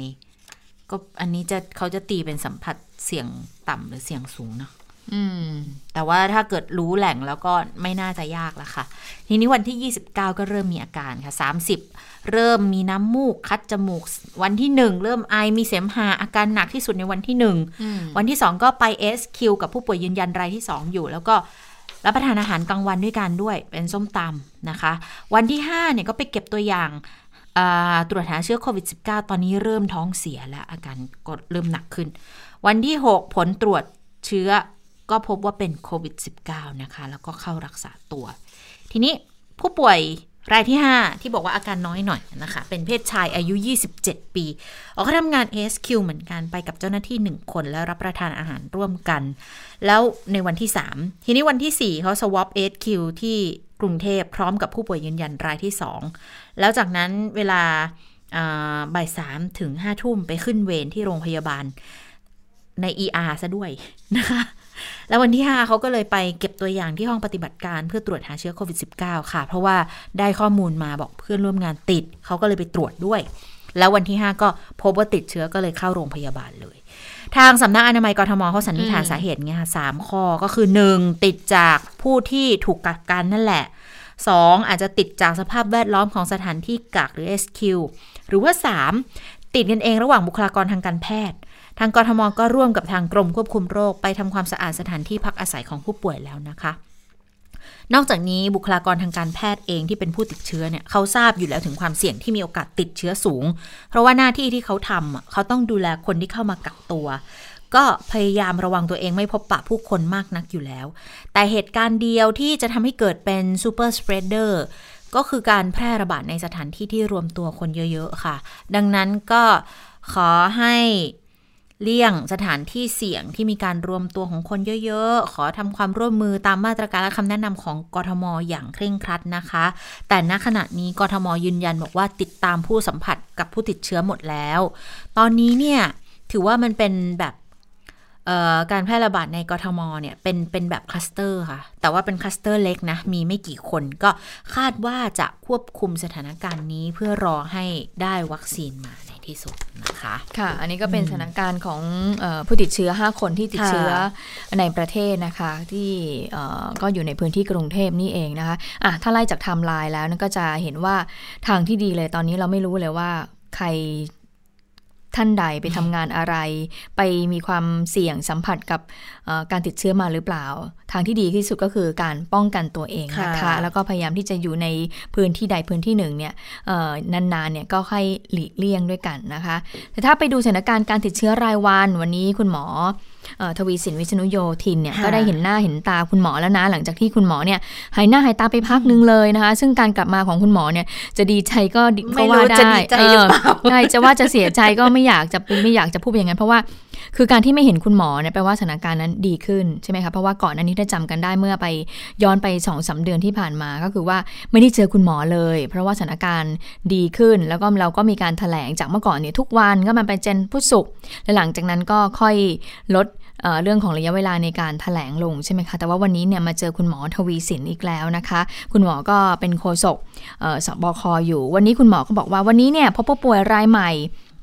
ก็อันนี้จะเขาจะตีเป็นสัมผัสเสี่ยงต่ำหรือเสี่ยงสูงเนาะอืมแต่ว่าถ้าเกิดรู้แหล่งแล้วก็ไม่น่าจะยากละค่ะทีนี้วันที่ยี่สิบเก้าก็เริ่มมีอาการค่ะสามสิบเริ่มมีน้ำมูกคัดจมูกวันที่หนึ่งเริ่มไอมีเสมหะอาการหนักที่สุดในวันที่หนึ่งวันที่สองก็ไป เอ เอส คิว กับผู้ป่วยยืนยันรายที่สองอยู่แล้วก็รับประทานอาหารกลางวันด้วยกันด้วยเป็นส้มตำนะคะวันที่ห้าเนี่ยก็ไปเก็บตัวอย่างตรวจหาเชื้อโควิด สิบเก้า ตอนนี้เริ่มท้องเสียแล้วอาการก็เริ่มหนักขึ้นวันที่หกผลตรวจเชื้อก็พบว่าเป็นโควิด สิบเก้า นะคะแล้วก็เข้ารักษาตัวทีนี้ผู้ป่วยรายที่ห้าที่บอกว่าอาการน้อยหน่อยนะคะเป็นเพศชายอายุยี่สิบเจ็ดปีออกทำงาน เอ เอส คิว เหมือนกันไปกับเจ้าหน้าที่หนึ่งคนแล้วรับประทานอาหารร่วมกันแล้วในวันที่สามทีนี้วันที่สี่เขาสวอป เอ เอส คิว ที่กรุงเทพพร้อมกับผู้ป่วยยืนยันรายที่สองแล้วจากนั้นเวลาบ่ายสามถึงห้าทุ่มไปขึ้นเวรที่โรงพยาบาลใน อี อาร์ ซะด้วยนะคะแล้ววันที่ห้าเขาก็เลยไปเก็บตัวอย่างที่ห้องปฏิบัติการเพื่อตรวจหาเชื้อโควิด สิบเก้า ค่ะเพราะว่าได้ข้อมูลมาบอกเพื่อนร่วมงานติดเขาก็เลยไปตรวจด้วยแล้ววันที่ห้าก็พบว่าติดเชื้อก็เลยเข้าโรงพยาบาลเลยทางสำนักอนามัยกทมเขาสันนิษฐานสาเหตุไงค่ะสามข้อก็คือหนึ่งติดจากผู้ที่ถูกกักกันนั่นแหละสองอาจจะติดจากสภาพแวดล้อมของสถานที่กักหรือ เอ เอส คิว หรือว่าสามติดกันเองระหว่างบุคลากรทางการแพทย์ทางกทมก็ร่วมกับทางกรมควบคุมโรคไปทำความสะอาดสถานที่พักอาศัยของผู้ป่วยแล้วนะคะนอกจากนี้บุคลากรทางการแพทย์เองที่เป็นผู้ติดเชื้อเนี่ยเขาทราบอยู่แล้วถึงความเสี่ยงที่มีโอกาสติดเชื้อสูงเพราะว่าหน้าที่ที่เขาทำเขาต้องดูแลคนที่เข้ามากักตัวก็พยายามระวังตัวเองไม่พบปะผู้คนมากนักอยู่แล้วแต่เหตุการณ์เดียวที่จะทำให้เกิดเป็นซูเปอร์สเปรดเดอร์ก็คือการแพร่ระบาดในสถานที่ที่รวมตัวคนเยอะๆค่ะดังนั้นก็ขอให้เลี่ยงสถานที่เสี่ยงที่มีการรวมตัวของคนเยอะๆขอทำความร่วมมือตามมาตรการและคำแนะนำของกทม.อย่างเคร่งครัดนะคะแต่ณขณะนี้กทม.ยืนยันบอกว่าติดตามผู้สัมผัสกับผู้ติดเชื้อหมดแล้วตอนนี้เนี่ยถือว่ามันเป็นแบบการแพร่ระบาดในกทม.เนี่ยเป็นเป็นแบบคลัสเตอร์ค่ะแต่ว่าเป็นคลัสเตอร์เล็กนะมีไม่กี่คนก็คาดว่าจะควบคุมสถานการณ์นี้เพื่อรอให้ได้วัคซีนมาในที่สุดนะคะค่ะอันนี้ก็เป็นสถานการณ์ของผู้ติดเชื้อห้าคนที่ติดเชื้อในประเทศนะคะที่ก็อยู่ในพื้นที่กรุงเทพนี่เองนะคะอ่ะถ้าไล่จากไทม์ไลน์แล้วก็จะเห็นว่าทางที่ดีเลยตอนนี้เราไม่รู้เลยว่าใครท่านใดไปทำงานอะไรไปมีความเสี่ยงสัมผัสกับการติดเชื้อมาหรือเปล่าทางที่ดีที่สุดก็คือการป้องกันตัวเองนะคะแล้วก็พยายามที่จะอยู่ในพื้นที่ใดพื้นที่หนึ่งเนี่ยนานๆเนี่ยก็ให้หลีกเลี่ยงด้วยกันนะคะแต่ถ้าไปดูสถานการณ์การติดเชื้อรายวันวันนี้คุณหมอทวีสินวิษณุโยธินเนี่ยก็ได้เห็นหน้าเห็นตาคุณหมอแล้วนะหลังจากที่คุณหมอเนี่ยหายหน้าหายตาไปพักนึงเลยนะคะซึ่งการกลับมาของคุณหมอเนี่ยจะดีใจก็ก็ว่าได้เออใช่จะว่าจะเสียใจก็ไม่อยากจะไม่อยากจะพูดอย่างนั้นเพราะว่าคือการที่ไม่เห็นคุณหมอเนี่ยแปลว่าสถานการณ์นั้นดีขึ้นใช่ไหมคะเพราะว่าก่อนอันนี้ถ้าจำกันได้เมื่อไปย้อนไป สองถึงสาม เดือนที่ผ่านมาก็คือว่าไม่ได้เจอคุณหมอเลยเพราะว่าสถานการณ์ดีขึ้นแล้วก็เราก็มีการแถลงจากเมื่อก่อนเนี่ยทุกวันก็มันเป็นเจนพุธศุกร์และหลังจากนั้นก็ค่อยลดเรื่องของระยะเวลาในการแถลงลงใช่ไหมคะแต่ว่าวันนี้เนี่ยมาเจอคุณหมอทวีสินอีกแล้วนะคะคุณหมอก็เป็นโฆษกสบค.อยู่วันนี้คุณหมอก็บอกว่าวันนี้เนี่ยพบผู้ป่วยรายใหม่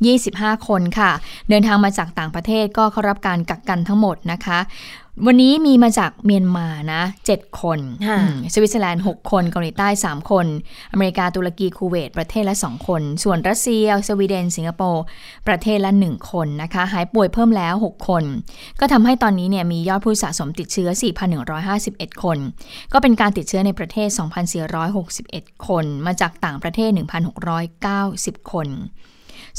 ยี่สิบห้าคนค่ะเดินทางมาจากต่างประเทศก็เข้ารับการกักกันทั้งหมดนะคะวันนี้มีมาจากเมียนมานะเจ็ดคนสวิตเซอร์แลนด์หกคนเกาหลีใต้สามคนอเมริกาตุรกีคูเวตประเทศละสองคนส่วนรัสเซียสวีเดนสิงคโปร์ประเทศละหนึ่งคนนะคะหายป่วยเพิ่มแล้วหกคนก็ทำให้ตอนนี้เนี่ยมียอดผู้สะสมติดเชื้อ สี่พันหนึ่งร้อยห้าสิบเอ็ด คนก็เป็นการติดเชื้อในประเทศ สองพันสี่ร้อยหกสิบเอ็ด คนมาจากต่างประเทศ หนึ่งพันหกร้อยเก้าสิบ คน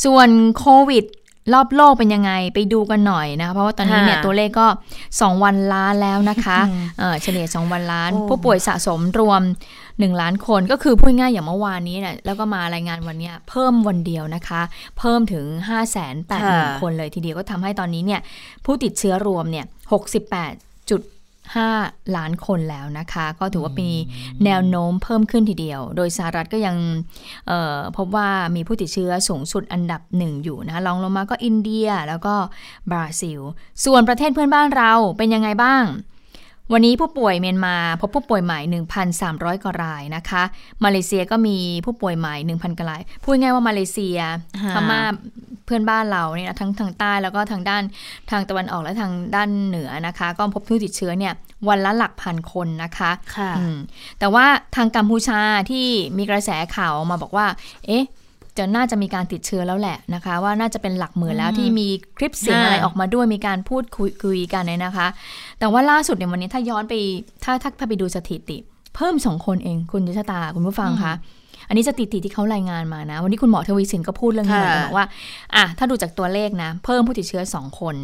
ส่วนโควิด รอบโลกเป็นยังไงไปดูกันหน่อยนะคะเพราะว่าตอนนี้เนี่ยตัวเลขก็สองวันล้านแล้วนะคะเอ่อเฉลี่ยสองวันล้านผู้ป่วยสะสมรวมหนึ่งล้านคนก็คือพูดง่ายอย่างเมื่อวานนี้เนี่ยแล้วก็มารายงานวันนี้เพิ่มวันเดียวนะคะเพิ่มถึง ห้าแสนแปดหมื่น คนเลยทีเดียวก็ทำให้ตอนนี้เนี่ยผู้ติดเชื้อรวมเนี่ย หกสิบแปดจุดห้า ล้านคนแล้วนะคะก็ถือว่ามีแนวโน้มเพิ่มขึ้นทีเดียวโดยสหรัฐก็ยังพบว่ามีผู้ติดเชื้อสูงสุดอันดับหนึ่งอยู่นะรองลงมาก็อินเดียแล้วก็บราซิลส่วนประเทศเพื่อนบ้านเราเป็นยังไงบ้างวันนี้ผู้ป่วยเมียนมาพบผู้ป่วยใหม่ หนึ่งพันสามร้อย กว่ารายนะคะมาเลเซียก็มีผู้ป่วยใหม่ หนึ่งพัน กว่ารายพูดง่ายว่ามาเลเซียพม่าเพื่อนบ้านเราเนี่ยทั้งทางใต้แล้วก็ทางด้านทางตะวันออกและทางด้านเหนือนะคะก็พบผู้ติดเชื้อเนี่ยวันละหลักพันคนนะคะค่ะแต่ว่าทางกัมพูชาที่มีกระแสข่าวมาบอกว่าเอ๊ะจะน่าจะมีการติดเชื้อแล้วแหละนะคะว่าน่าจะเป็นหลักหมื่นแล้วที่มีคลิปเสียงอะไรออกมาด้วยมีการพูดคุยกันเนี่ยนะคะแต่ว่าล่าสุดเนี่ยวันนี้ถ้าย้อนไปถ้าทักไปดูสถิติเพิ่มสองคนเองคุณยศตาคุณผู้ฟังคะอันนี้สถิติที่เขารายงานมานะวันนี้คุณหมอทวีสินก็พูดเรื่องนี้บอกว่าอ่ะถ้าดูจากตัวเลขนะเพิ่มผู้ติดเชื้อสองคน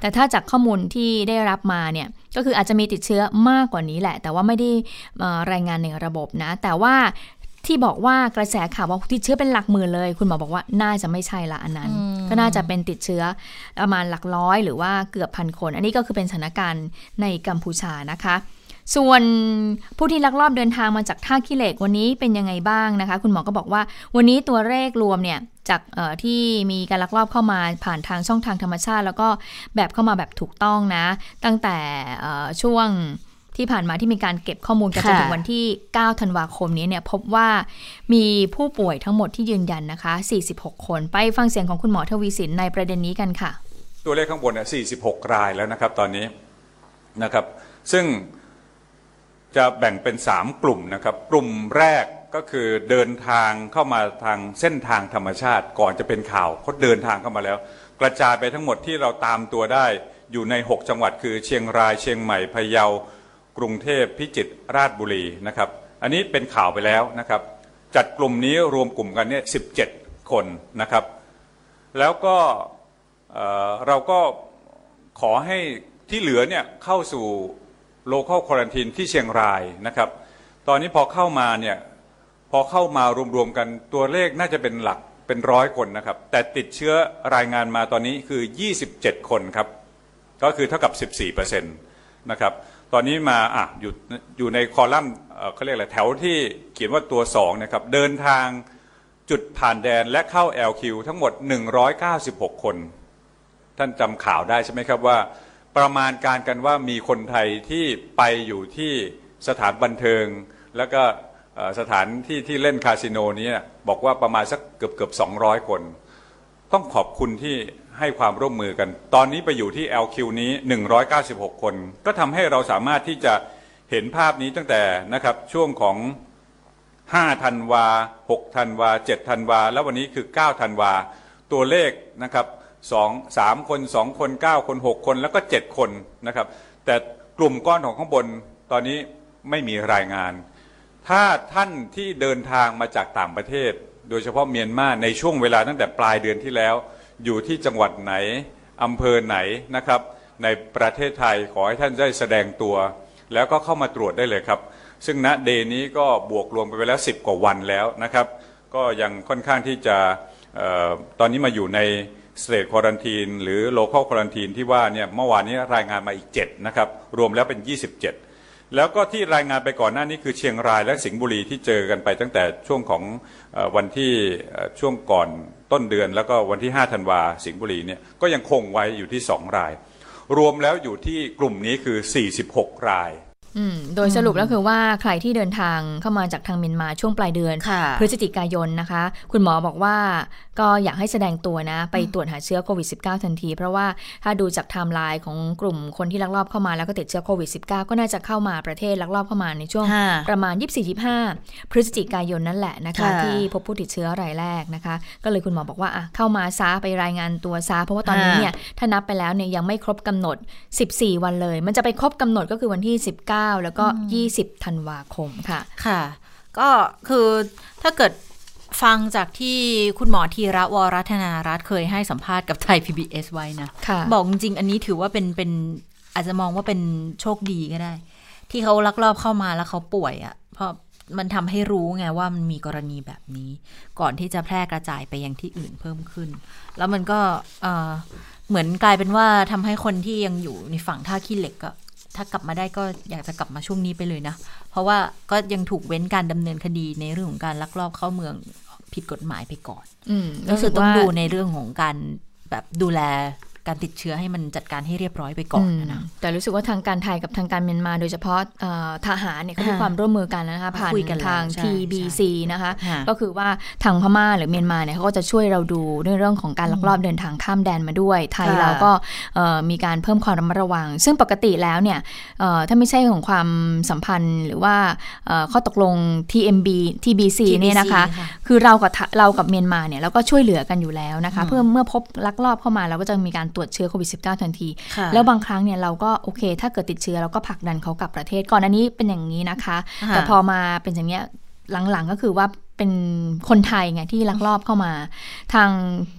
แต่ถ้าจากข้อมูลที่ได้รับมาเนี่ยก็คืออาจจะมีติดเชื้อมากกว่านี้แหละแต่ว่าไม่ได้รายงานในระบบนะแต่ว่าที่บอกว่ากระแสข่าวว่าติดเชื้อเป็นหลักหมื่นเลยคุณหมอบอกว่าน่าจะไม่ใช่ละอันนั้นก็น่าจะเป็นติดเชื้อประมาณหลักร้อยหรือว่าเกือบพันคนอันนี้ก็คือเป็นสถานการณ์ในกัมพูชานะคะส่วนผู้ที่ลักลอบเดินทางมาจากท่าขี้เหล็กวันนี้เป็นยังไงบ้างนะคะคุณหมอก็บอกว่าวันนี้ตัวเลขรวมเนี่ยจากที่มีการลักลอบเข้ามาผ่านทางช่องทางธรรมชาติแล้วก็แบบเข้ามาแบบถูกต้องนะตั้งแต่ช่วงที่ผ่านมาที่มีการเก็บข้อมูลกันจนถึงวันที่เก้าธันวาคมนี้เนี่ยพบว่ามีผู้ป่วยทั้งหมดที่ยืนยันนะคะสี่สิบหกคนไปฟังเสียงของคุณหมอทวีสินในประเด็นนี้กันค่ะตัวเลขข้างบนเนี่ยสี่สิบหกรายแล้วนะครับตอนนี้นะครับซึ่งจะแบ่งเป็นสามกลุ่มนะครับกลุ่มแรกก็คือเดินทางเข้ามาทางเส้นทางธรรมชาติก่อนจะเป็นข่าวเขาเดินทางเข้ามาแล้วกระจายไปทั้งหมดที่เราตามตัวได้อยู่ในหกจังหวัดคือเชียงรายเชียงใหม่พะเยากรุงเทพพิจิตรราชบุรีนะครับอันนี้เป็นข่าวไปแล้วนะครับจัดกลุ่มนี้รวมกลุ่มกันเนี่ยสิบเจ็ดคนนะครับแล้วก็เอ่อเราก็ขอให้ที่เหลือเนี่ยเข้าสู่โลคอลควอรันทีนที่เชียงรายนะครับตอนนี้พอเข้ามาเนี่ยพอเข้ามารวมๆกันตัวเลขน่าจะเป็นหลักเป็นร้อยคนนะครับแต่ติดเชื้อรายงานมาตอนนี้คือยี่สิบเจ็ดคนครับก็คือเท่ากับ สิบสี่เปอร์เซ็นต์ นะครับตอนนี้มาอ่ะอยู่อยู่ในคอลัมน์เขาเรียกอะไรแถวที่เขียนว่าตัวสองนะครับเดินทางจุดผ่านแดนและเข้า แอล คิว ทั้งหมดหนึ่งร้อยเก้าสิบหกคนท่านจำข่าวได้ใช่ไหมครับว่าประมาณการกันว่ามีคนไทยที่ไปอยู่ที่สถานบันเทิงแล้วก็สถานที่ที่เล่นคาสิโนนี้บอกว่าประมาณสักเกือบเกือบสองร้อยคนต้องขอบคุณที่ให้ความร่วมมือกันตอนนี้ไปอยู่ที่ แอล คิว นี้หนึ่งร้อยเก้าสิบหกคนก็ทำให้เราสามารถที่จะเห็นภาพนี้ตั้งแต่นะครับช่วงของห้าธันวาหกธันวาเจ็ดธันวาแล้ววันนี้คือเก้าธันวาตัวเลขนะครับสอง สามคนสองคนเก้าคนหกคนแล้วก็เจ็ดคนนะครับแต่กลุ่มก้อนของข้างบนตอนนี้ไม่มีรายงานถ้าท่านที่เดินทางมาจากต่างประเทศโดยเฉพาะเมียนมาในช่วงเวลาตั้งแต่ปลายเดือนที่แล้วอยู่ที่จังหวัดไหนอำเภอไหนนะครับในประเทศไทยขอให้ท่านได้แสดงตัวแล้วก็เข้ามาตรวจได้เลยครับซึ่งณเดย์นี้ก็บวกรวมไปแล้วสิบกว่าวันแล้วนะครับก็ยังค่อนข้างที่จะเอ่อตอนนี้มาอยู่ในสเตทควอรันทีนหรือโลคอลควอรันทีนที่ว่าเนี่ยเมื่อวานนี้รายงานมาอีกเจ็ดนะครับรวมแล้วเป็นยี่สิบเจ็ดแล้วก็ที่รายงานไปก่อนหน้านี้คือเชียงรายและสิงห์บุรีที่เจอกันไปตั้งแต่ช่วงของเอ่อวันที่ช่วงก่อนต้นเดือนแล้วก็วันที่ห้าธันวาสิงห์บุรีเนี่ยก็ยังคงไว้อยู่ที่สองรายรวมแล้วอยู่ที่กลุ่มนี้คือสี่สิบหกรายอืมโดยสรุปแล้วคือว่าใครที่เดินทางเข้ามาจากทางเมียนมาช่วงปลายเดือนพฤศจิกายนนะคะคุณหมอบอกว่าก็อยากให้แสดงตัวนะไปตรวจหาเชื้อโควิด สิบเก้า ทันทีเพราะว่าถ้าดูจากไทม์ไลน์ของกลุ่มคนที่ลักลอบเข้ามาแล้วก็ติดเชื้อโควิด สิบเก้า ก็น่าจะเข้ามาประเทศลักลอบเข้ามาในช่วงประมาณ ยี่สิบสี่ถึงยี่สิบห้า พฤศจิกายนนั่นแหละนะคะที่พบผู้ติดเชื้อรายแรกนะคะก็เลยคุณหมอบอกว่าอ่ะเข้ามาซะไปรายงานตัวซะเพราะว่าตอนนี้เนี่ยถ้านับไปแล้วเนี่ยยังไม่ครบกำหนดสิบสี่วันเลยมันจะไปครบกำหนดก็คือวันที่สิบเก้าแล้วก็ยี่สิบธันวาคมค่ะค่ะก็คือถ้าเกิด ฟังจากที่คุณหมอธีระ วรัตนารัตน์เคยให้สัมภาษณ์กับไทย พี บี เอส ไว้นะบอกจริงอันนี้ถือว่าเป็นเป็นอาจจะมองว่าเป็นโชคดีก็ได้ที่เขาลักลอบเข้ามาแล้วเขาป่วยอ่ะเพราะมันทำให้รู้ไงว่ามันมีกรณีแบบนี้ก่อนที่จะแพร่กระจายไปยังที่อื่นเพิ่มขึ้นแล้วมันก็เอ่อเหมือนกลายเป็นว่าทำให้คนที่ยังอยู่ในฝั่งท่าขี้เหล็กก็ถ้ากลับมาได้ก็อยากจะกลับมาช่วงนี้ไปเลยนะเพราะว่าก็ยังถูกเว้นการดำเนินคดีในเรื่องของการลักลอบเข้าเมืองผิดกฎหมายไปก่อนก็คือต้องดูในเรื่องของการแบบดูแลการติดเชื้อให้มันจัดการให้เรียบร้อยไปก่อนนะแต่รู้สึกว่าทางการไทยกับทางการเมียนมาโดยเฉพาะทหารเนี่ยเขามีความร่วมมือกันนะคะผ่านทาง ที บี ซี นะคะก็คือว่าทางพม่าหรือเมียนมาเนี่ยเขาก็จะช่วยเราดูในเรื่องของการลักลอบเดินทางข้ามแดนมาด้วยไทยเราก็มีการเพิ่มความระมัดระวังซึ่งปกติแล้วเนี่ยถ้าไม่ใช่ของความสัมพันธ์หรือว่าข้อตกลง ที บี ซี เนี่ยนะคะคือเรากับเรากับเมียนมาเนี่ยเราก็ช่วยเหลือกันอยู่แล้วนะคะเพื่อเมื่อพบลักลอบเข้ามาเราก็จะมีการตรวจเชื้อโควิด สิบเก้า ทันทีแล้วบางครั้งเนี่ยเราก็โอเคถ้าเกิดติดเชื้อเราก็ผลักดันเขากลับประเทศก่อนอันนี้เป็นอย่างนี้นะคะแต่พอมาเป็นอย่างเนี้ยหลังๆก็คือว่าเป็นคนไทยไงที่ลักลอบเข้ามาทาง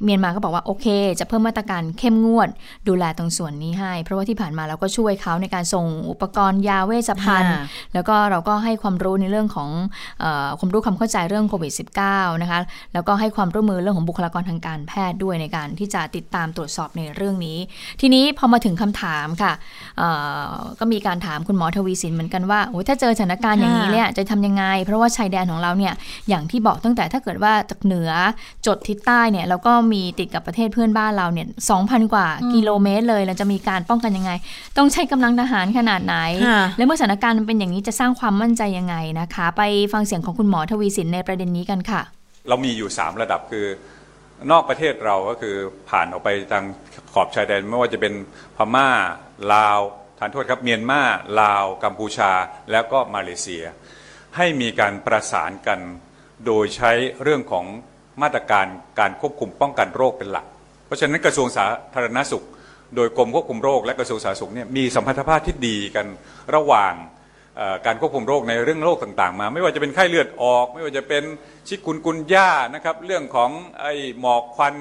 เมียนมาก็บอกว่าโอเคจะเพิ่มมาตรการเข้มงวดดูแลตรงส่วนนี้ให้เพราะว่าที่ผ่านมาเราก็ช่วยเขาในการส่งอุปกรณ์ยาเวชภัณฑ์แล้วก็เราก็ให้ความรู้ในเรื่องของเอ่อความรู้ความเข้าใจเรื่องโควิด สิบเก้า นะคะแล้วก็ให้ความร่วมมือเรื่องของบุคลากรทางการแพทย์ด้วยในการที่จะติดตามตรวจสอบในเรื่องนี้ทีนี้พอมาถึงคำถามค่ะเอ่อก็มีการถามคุณหมอทวีสินเหมือนกันว่าโอ้ยถ้าเจอสถานการณ์อย่างนี้เนี่ยจะทำยังไงเพราะว่าชายแดนของเราเนี่ยอย่างที่บอกตั้งแต่ถ้าเกิดว่าจากเหนือจดทิศใต้เนี่ยแล้วก็มีติดกับประเทศเพื่อนบ้านเราเนี่ย สองพัน กว่ากิโลเมตรเลยเราจะมีการป้องกันยังไงต้องใช้กำลังทหารขนาดไหนและเมื่อสถานการณ์มันเป็นอย่างนี้จะสร้างความมั่นใจยังไงนะคะไปฟังเสียงของคุณหมอทวีสินในประเด็นนี้กันค่ะเรามีอยู่สามระดับคือนอกประเทศเราก็คือผ่านออกไปทางขอบชายแดนไม่ว่าจะเป็นพม่าลาวทานโทษครับเมียนมาลาวกัมพูชาแล้วก็มาเลเซียให้มีการประสานกันโดยใช้เรื่องของมาตรการการควบคุมป้องกันโรคเป็นหลักเพราะฉะนั้นกระทรวงสาธารณสุขโดยกรมควบคุมโรคและกระทรวงสาธารณสุขเนี่ยมีสัมพันธภาพที่ดีกันระหว่างการควบคุมโรคในเรื่องโรคต่างๆมาไม่ว่าจะเป็นไข้เลือดออกไม่ว่าจะเป็นชิคุนกุนย่านะครับเรื่องของไอหมอกควัน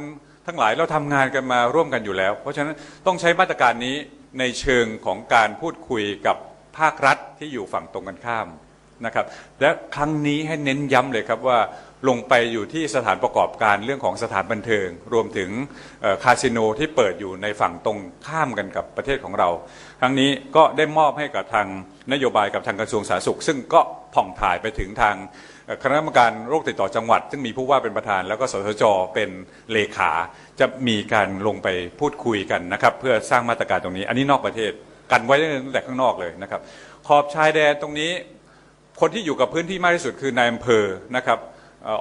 ทั้งหลายเราทำงานกันมาร่วมกันอยู่แล้วเพราะฉะนั้นต้องใช้มาตรการนี้ในเชิงของการพูดคุยกับภาครัฐที่อยู่ฝั่งตรงกันข้ามนะครับและครั้งนี้ให้เน้นย้ำเลยครับว่าลงไปอยู่ที่สถานประกอบการเรื่องของสถานบันเทิงรวมถึงคาสิโนที่เปิดอยู่ในฝั่งตรงข้ามกันกับประเทศของเราครั้งนี้ก็ได้มอบให้กับทางนโยบายกับทางกระทรวงสาธารณสุขซึ่งก็ผ่องถ่ายไปถึงทางคณะกรรมการโรคติดต่อจังหวัดซึ่งมีผู้ว่าเป็นประธานแล้วก็สทช.เป็นเลขาจะมีการลงไปพูดคุยกันนะครับเพื่อสร้างมาตรการตรงนี้อันนี้นอกประเทศกันไว้ตั้งแต่ข้างนอกเลยนะครับขอบชายแดนตรงนี้คนที่อยู่กับพื้นที่มากที่สุดคือนายอำเภอนะครับ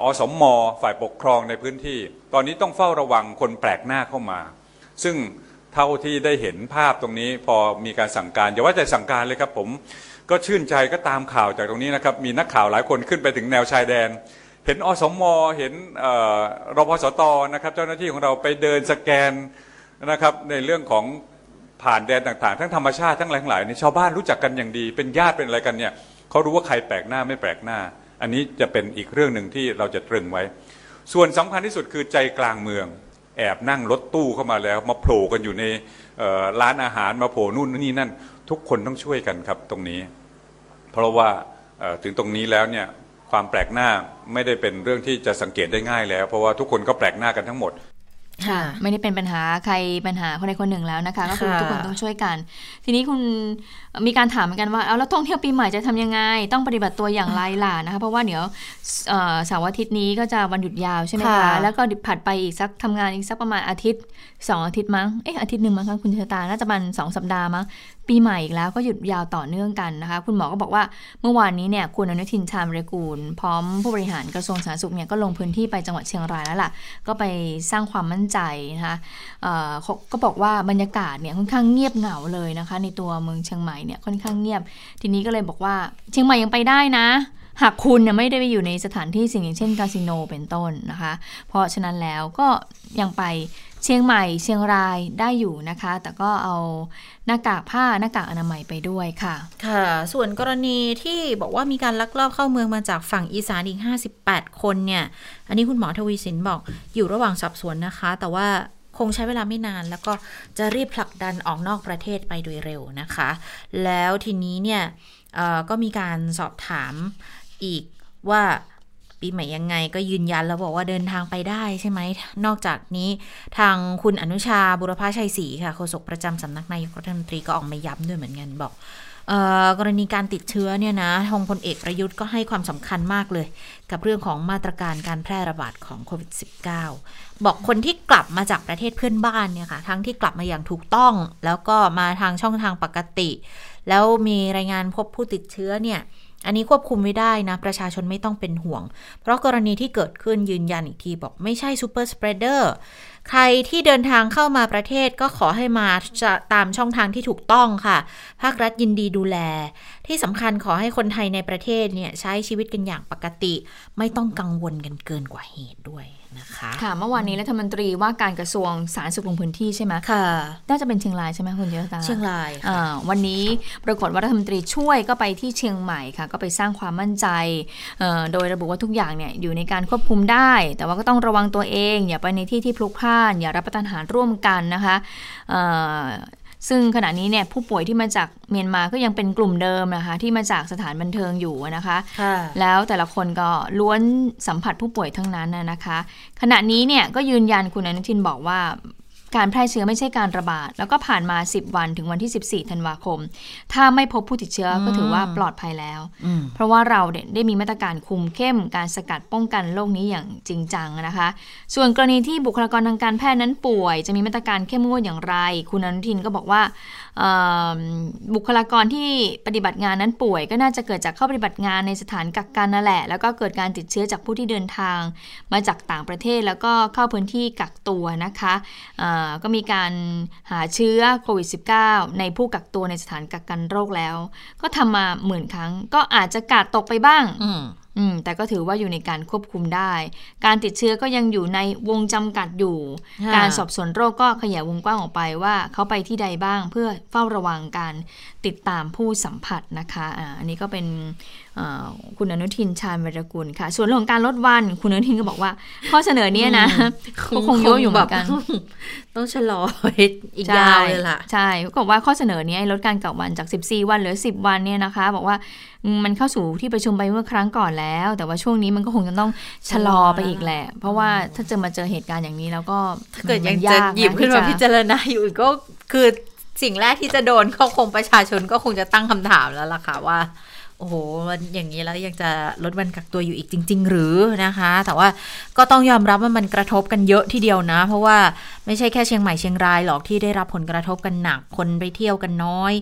อสม.ฝ่ายปกครองในพื้นที่ตอนนี้ต้องเฝ้าระวังคนแปลกหน้าเข้ามาซึ่งเท่าที่ได้เห็นภาพตรงนี้พอมีการสั่งการอย่าว่าแต่สั่งการเลยครับผมก็ชื่นใจก็ตามข่าวจากตรงนี้นะครับมีนักข่าวหลายคนขึ้นไปถึงแนวชายแดนเห็นอสม.เห็นรพสต.นะครับเจ้าหน้าที่ของเราไปเดินสแกนนะครับในเรื่องของผ่านแดนต่างๆทั้งธรรมชาติทั้งหลายๆนี่ชาวบ้านรู้จักกันอย่างดีเป็นญาติเป็นอะไรกันเนี่ยเขารู้ว่าใครแปลกหน้าไม่แปลกหน้าอันนี้จะเป็นอีกเรื่องหนึ่งที่เราจะตรึงไว้ส่วนสำคัญที่สุดคือใจกลางเมืองแอบนั่งรถตู้เข้ามาแล้วมาโผล่กันอยู่ในร้านอาหารมาโผล่นู่นนี่นั่นทุกคนต้องช่วยกันครับตรงนี้เพราะว่าถึงตรงนี้แล้วเนี่ยความแปลกหน้าไม่ได้เป็นเรื่องที่จะสังเกตได้ง่ายแล้วเพราะว่าทุกคนก็แปลกหน้ากันทั้งหมดไม่ได้เป็นปัญหาใครปัญหาคนใดคนหนึ่งแล้วนะคะก็คือทุกคนต้องช่วยกันทีนี้คุณมีการถามเหมือนกันว่าเอาแล้วท่องเที่ยวปีใหม่จะทำยังไงต้องปฏิบัติตัวอย่างไรล่ะนะคะเพราะว่าเดี๋ยวเสาร์อาทิตย์นี้ก็จะวันหยุดยาวใช่ไหมคะแล้วก็ผัดไปอีกสักทำงานอีกสักประมาณอาทิตย์สองอาทิตย์มั้งเอ๊ะอาทิตย์หนึ่งมั้งคะคุณชะตาน่าจะมันสองสัปดาห์มั้งปีใหม่อีกแล้วก็หยุดยาวต่อเนื่องกันนะคะคุณหมอก็บอกว่าเมื่อวานนี้เนี่ยคุณอนุทินชาญวิรากูลพร้อมผู้บริหารกระทรวงสาธารณสุขเนี่ยก็ลงพื้นที่ไปจังหวัดเชียงรายแล้วล่ะก็ไปสร้างความมั่นใจนะคะก็บอกว่าบรรยากาศเนี่ยค่อนข้างเงียบเหงาเลยนะคะในตัวเมืองเชียงใหม่เนี่ยค่อนข้างเงียบทีนี้ก็เลยบอกว่าเชียงใหม่ยังไปได้นะหากคุณเนี่ยไม่ได้ไปอยู่ในสถานที่สิ่งอย่างเช่นคาสิโนเป็นต้นนะคะเพราะฉะนั้นแล้วก็ยังไป เชียงใหม่เชียงรายได้อยู่นะคะแต่ก็เอาหน้ากากผ้าหน้ากากอนามัยไปด้วยค่ะค่ะส่วนกรณีที่บอกว่ามีการลักลอบเข้าเมืองมาจากฝั่งอีสานอีกห้าสิบแปดคนเนี่ยอันนี้คุณหมอทวีสินบอกอยู่ระหว่างสอบสวนนะคะแต่ว่าคงใช้เวลาไม่นานแล้วก็จะรีบผลักดันออกนอกประเทศไปโดยเร็วนะคะแล้วทีนี้เนี่ยก็มีการสอบถามอีกว่าปีใหม่ยังไงก็ยืนยันแล้วบอกว่าเดินทางไปได้ใช่ไหมนอกจากนี้ทางคุณอนุชาบุรพาชัยศรีค่ะโฆษกประจำสำนักนายกรัฐมนตรีก็ออกมาย้ำด้วยเหมือนกันบอกกรณีการติดเชื้อเนี่ยนะทางพลเอกประยุทธ์ก็ให้ความสำคัญมากเลยกับเรื่องของมาตรการการแพร่ระบาดของโควิด สิบเก้า บอกคนที่กลับมาจากประเทศเพื่อนบ้านเนี่ยค่ะทั้งที่กลับมาอย่างถูกต้องแล้วก็มาทางช่องทางปกติแล้วมีรายงานพบผู้ติดเชื้อเนี่ยอันนี้ควบคุมไม่ได้นะประชาชนไม่ต้องเป็นห่วงเพราะกรณีที่เกิดขึ้นยืนยันอีกทีบอกไม่ใช่ซูเปอร์สเปรดเดอร์ใครที่เดินทางเข้ามาประเทศก็ขอให้มาตามช่องทางที่ถูกต้องค่ะภาครัฐยินดีดูแลที่สำคัญขอให้คนไทยในประเทศเนี่ยใช้ชีวิตกันอย่างปกติไม่ต้องกังวลกันเกินกว่าเหตุด้วยนะคะค่ะเมื่อวานนี้รัฐมนตรีว่าการกระทรวงสาธารณสุขลงพื้นที่ใช่ไหมค่ะน่าจะเป็นเชียงรายใช่ไหมคุณเยอะตาเชียงรายอ่าวันนี้ปรากฏว่ารัฐมนตรีช่วยก็ไปที่เชียงใหม่ค่ะก็ไปสร้างความมั่นใจเอ่อโดยระบุว่าทุกอย่างเนี่ยอยู่ในการควบคุมได้แต่ว่าก็ต้องระวังตัวเองอย่าไปในที่ที่พลุกพล่านอย่ารับประทานอาหารร่วมกันนะคะเอ่อซึ่งขณะนี้เนี่ยผู้ป่วยที่มาจากเมียนมาก็ยังเป็นกลุ่มเดิมนะคะที่มาจากสถานบันเทิงอยู่นะคะแล้วแต่ละคนก็ล้วนสัมผัสผู้ป่วยทั้งนั้นนะคะขณะนี้เนี่ยก็ยืนยันคุณอนุทินบอกว่าการแพร่เชื้อไม่ใช่การระบาดแล้วก็ผ่านมาสิบวันถึงวันที่สิบสี่ธันวาคมถ้าไม่พบผู้ติดเชื้อก็ถือว่าปลอดภัยแล้วเพราะว่าเราได้มีมาตรการคุมเข้มการสกัดป้องกันโรคนี้อย่างจริงจังนะคะส่วนกรณีที่บุคลากรทางการแพทย์นั้นป่วยจะมีมาตรการเข้มงวดอย่างไรคุณอนุทินก็บอกว่าบุคลากรที่ปฏิบัติงานนั้นป่วยก็น่าจะเกิดจากเข้าปฏิบัติงานในสถานกักกันนั่นแหละแล้วก็เกิดการติดเชื้อจากผู้ที่เดินทางมาจากต่างประเทศแล้วก็เข้าพื้นที่กักตัวนะคะก็มีการหาเชื้อโควิด สิบเก้า ในผู้กักตัวในสถานกักกันโรคแล้วก็ทำมาหมื่นครั้งก็อาจจะกาดตกไปบ้างอืมแต่ก็ถือว่าอยู่ในการควบคุมได้การติดเชื้อก็ยังอยู่ในวงจำกัดอยู่การสอบสวนโรคก็ขยายวงกว้างออกไปว่าเขาไปที่ใดบ้างเพื่อเฝ้าระวังการติดตามผู้สัมผัสนะคะอ่าอันนี้ก็เป็นคุณอนุทินชาญวิรกูลค่ะส่วนเรื่องของการลดวันคุณอนุทินก็บอกว่าข้อเสนอเนี้ยนะก็คงโยอยู่เหมือนกันต้องชะลออีกยาวเลยล่ะใช่ก็บอกว่าข้อเสนอเนี้ยลดการกักวันจากสิบสี่วันเหลือสิบวันเนี่ยนะคะบอกว่ามันเข้าสู่ที่ประชุมไปเมื่อครั้งก่อนแล้วแต่ว่าช่วงนี้มันก็คงจะต้องชะลอไปอีกแหละเพราะว่าถ้าเจอมาเจอเหตุการณ์อย่างนี้แล้วก็ถ้าเกิดยังจะหยิบขึ้นมาพิจารณาอยู่ก็คือสิ่งแรกที่จะโดนเขาคงประชาชนก็คงจะตั้งคำถามแล้วล่ะค่ะว่าโอ้โหอย่างนี้แล้วยังจะลดวันกักตัวอยู่อีกจริงๆหรือนะคะแต่ว่าก็ต้องยอมรับว่ามันกระทบกันเยอะทีเดียวนะเพราะว่าไม่ใช่แค่เชียงใหม่เชียงรายหรอกที่ได้รับผลกระทบกันหนักคนไปเที่ยวกันน้อย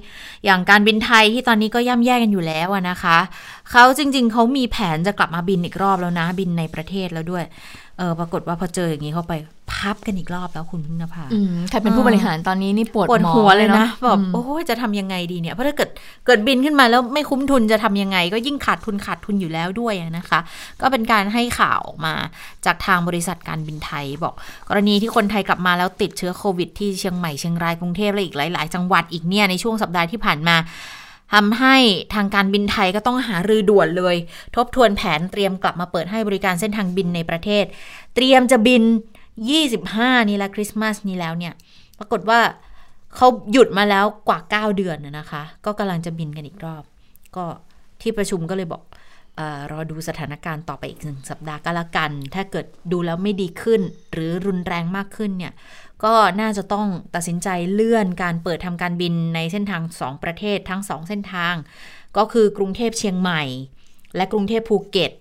อย่างการบินไทยที่ตอนนี้ก็ย่ำแย่กันอยู่แล้วนะคะเขาจริงๆเขามีแผนจะกลับมาบินอีกรอบแล้วนะบินในประเทศแล้วด้วยเออปรากฏว่าพอเจออย่างนี้เข้าไปพับกันอีกรอบแล้วคุณพึ่งนภาใครเป็นผู้บริหารตอนนี้นี่ปวดหัวเลยนะแบบโอ้ยจะทำยังไงดีเนี่ยเพราะถ้าเกิดเกิดบินขึ้นมาแล้วไม่คุ้มทุนจะทำยังไงก็ยิ่งขาดทุนขาดทุนอยู่แล้วด้วยนะคะก็เป็นการให้ข่าวออกมาจากทางบริษัทการบินไทยบอกกรณีที่คนไทยกลับมาแล้วติดเชื้อโควิดที่เชียงใหม่เชียงรายกรุงเทพและอีกหลายๆจังหวัดอีกเนี่ยในช่วงสัปดาห์ที่ผ่านมาทำให้ทางการบินไทยก็ต้องหารือด่วนเลยทบทวนแผนเตรียมกลับมาเปิดให้บริการเส้นทางบินในประเทศเตรียมจะบินยี่สิบห้านี่ละคริสต์มาสนี้แล้วเนี่ยปรากฏว่าเขาหยุดมาแล้วกว่าเก้าเดือนนะคะก็กำลังจะบินกันอีกรอบก็ที่ประชุมก็เลยบอกเอ่อรอดูสถานการณ์ต่อไปอีกหนึ่งสัปดาห์ก็แล้วกันถ้าเกิดดูแล้วไม่ดีขึ้นหรือรุนแรงมากขึ้นเนี่ยก็น่าจะต้องตัดสินใจเลื่อนการเปิดทำการบินในเส้นทางสองประเทศทั้งสองเส้นทางก็คือกรุงเทพเชียงใหม่และกรุงเทพภูเก็ต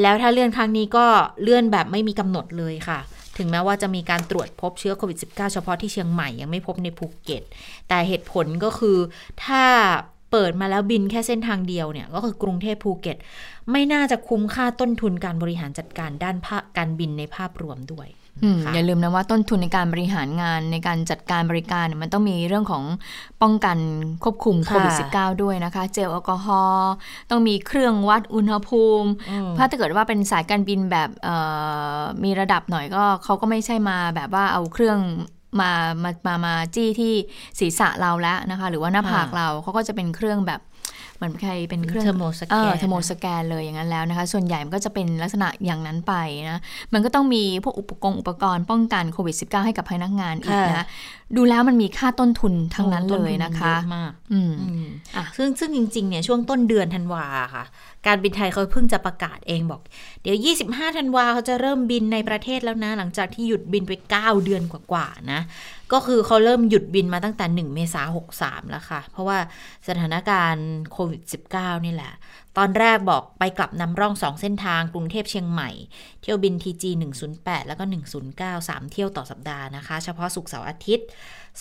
แล้วถ้าเลื่อนครั้งนี้ก็เลื่อนแบบไม่มีกำหนดเลยค่ะถึงแม้ว่าจะมีการตรวจพบเชื้อโควิด สิบเก้า เฉพาะที่เชียงใหม่ยังไม่พบในภูเก็ตแต่เหตุผลก็คือถ้าเปิดมาแล้วบินแค่เส้นทางเดียวเนี่ยก็คือกรุงเทพภูเก็ตไม่น่าจะคุ้มค่าต้นทุนการบริหารจัดการด้านการบินในภาพรวมด้วย อย่าลืมนะว่าต้นทุนในการบริหารงานในการจัดการบริการมันต้องมีเรื่องของป้องกันควบคุมโควิด สิบเก้า ด้วยนะคะเจลแอลกอฮอล์ต้องมีเครื่องวัดอุณหภูมิถ้าเกิดว่าเป็นสายการบินแบบมีระดับหน่อยก็เขาก็ไม่ใช่มาแบบว่าเอาเครื่องมามามามาจี้ที่ศีรษะเราแล้วนะคะหรือว่าหน้าผากเราเขาก็จะเป็นเครื่องแบบเหมือนใครเป็นเครื่องเทอร์โมสแกนเออเทอร์โมสแกนเลยอย่างนั้นแล้วนะคะส่วนใหญ่มันก็จะเป็นลักษณะอย่างนั้นไปนะมันก็ต้องมีพวกอุปกรณ์อุปกรณ์ป้องกันโควิด สิบเก้า ให้กับพนักงานอีกนะดูแล้วมันมีค่าต้นทุนทั้งนั้นเลยนะคะมากอืมอ่ะซึ่งซึ่งจริงๆเนี่ยช่วงต้นเดือนธันวาค่ะการบินไทยเขาเพิ่งจะประกาศเองบอกเดี๋ยวยี่สิบห้าธันวาเขาจะเริ่มบินในประเทศแล้วนะหลังจากที่หยุดบินไปเก้าเดือนกว่าๆนะก็คือเขาเริ่มหยุดบินมาตั้งแต่หนึ่งเมษายนหกสามแล้วค่ะเพราะว่าสถานการณ์โควิด สิบเก้า นี่แหละตอนแรกบอกไปกลับนำร่องสองเส้นทางกรุงเทพเชียงใหม่เที่ยวบิน ที จี หนึ่งศูนย์แปดแล้วก็หนึ่งศูนย์เก้า สามเที่ยวต่อสัปดาห์นะคะเฉพาะศุกร์เสาร์อาทิตย์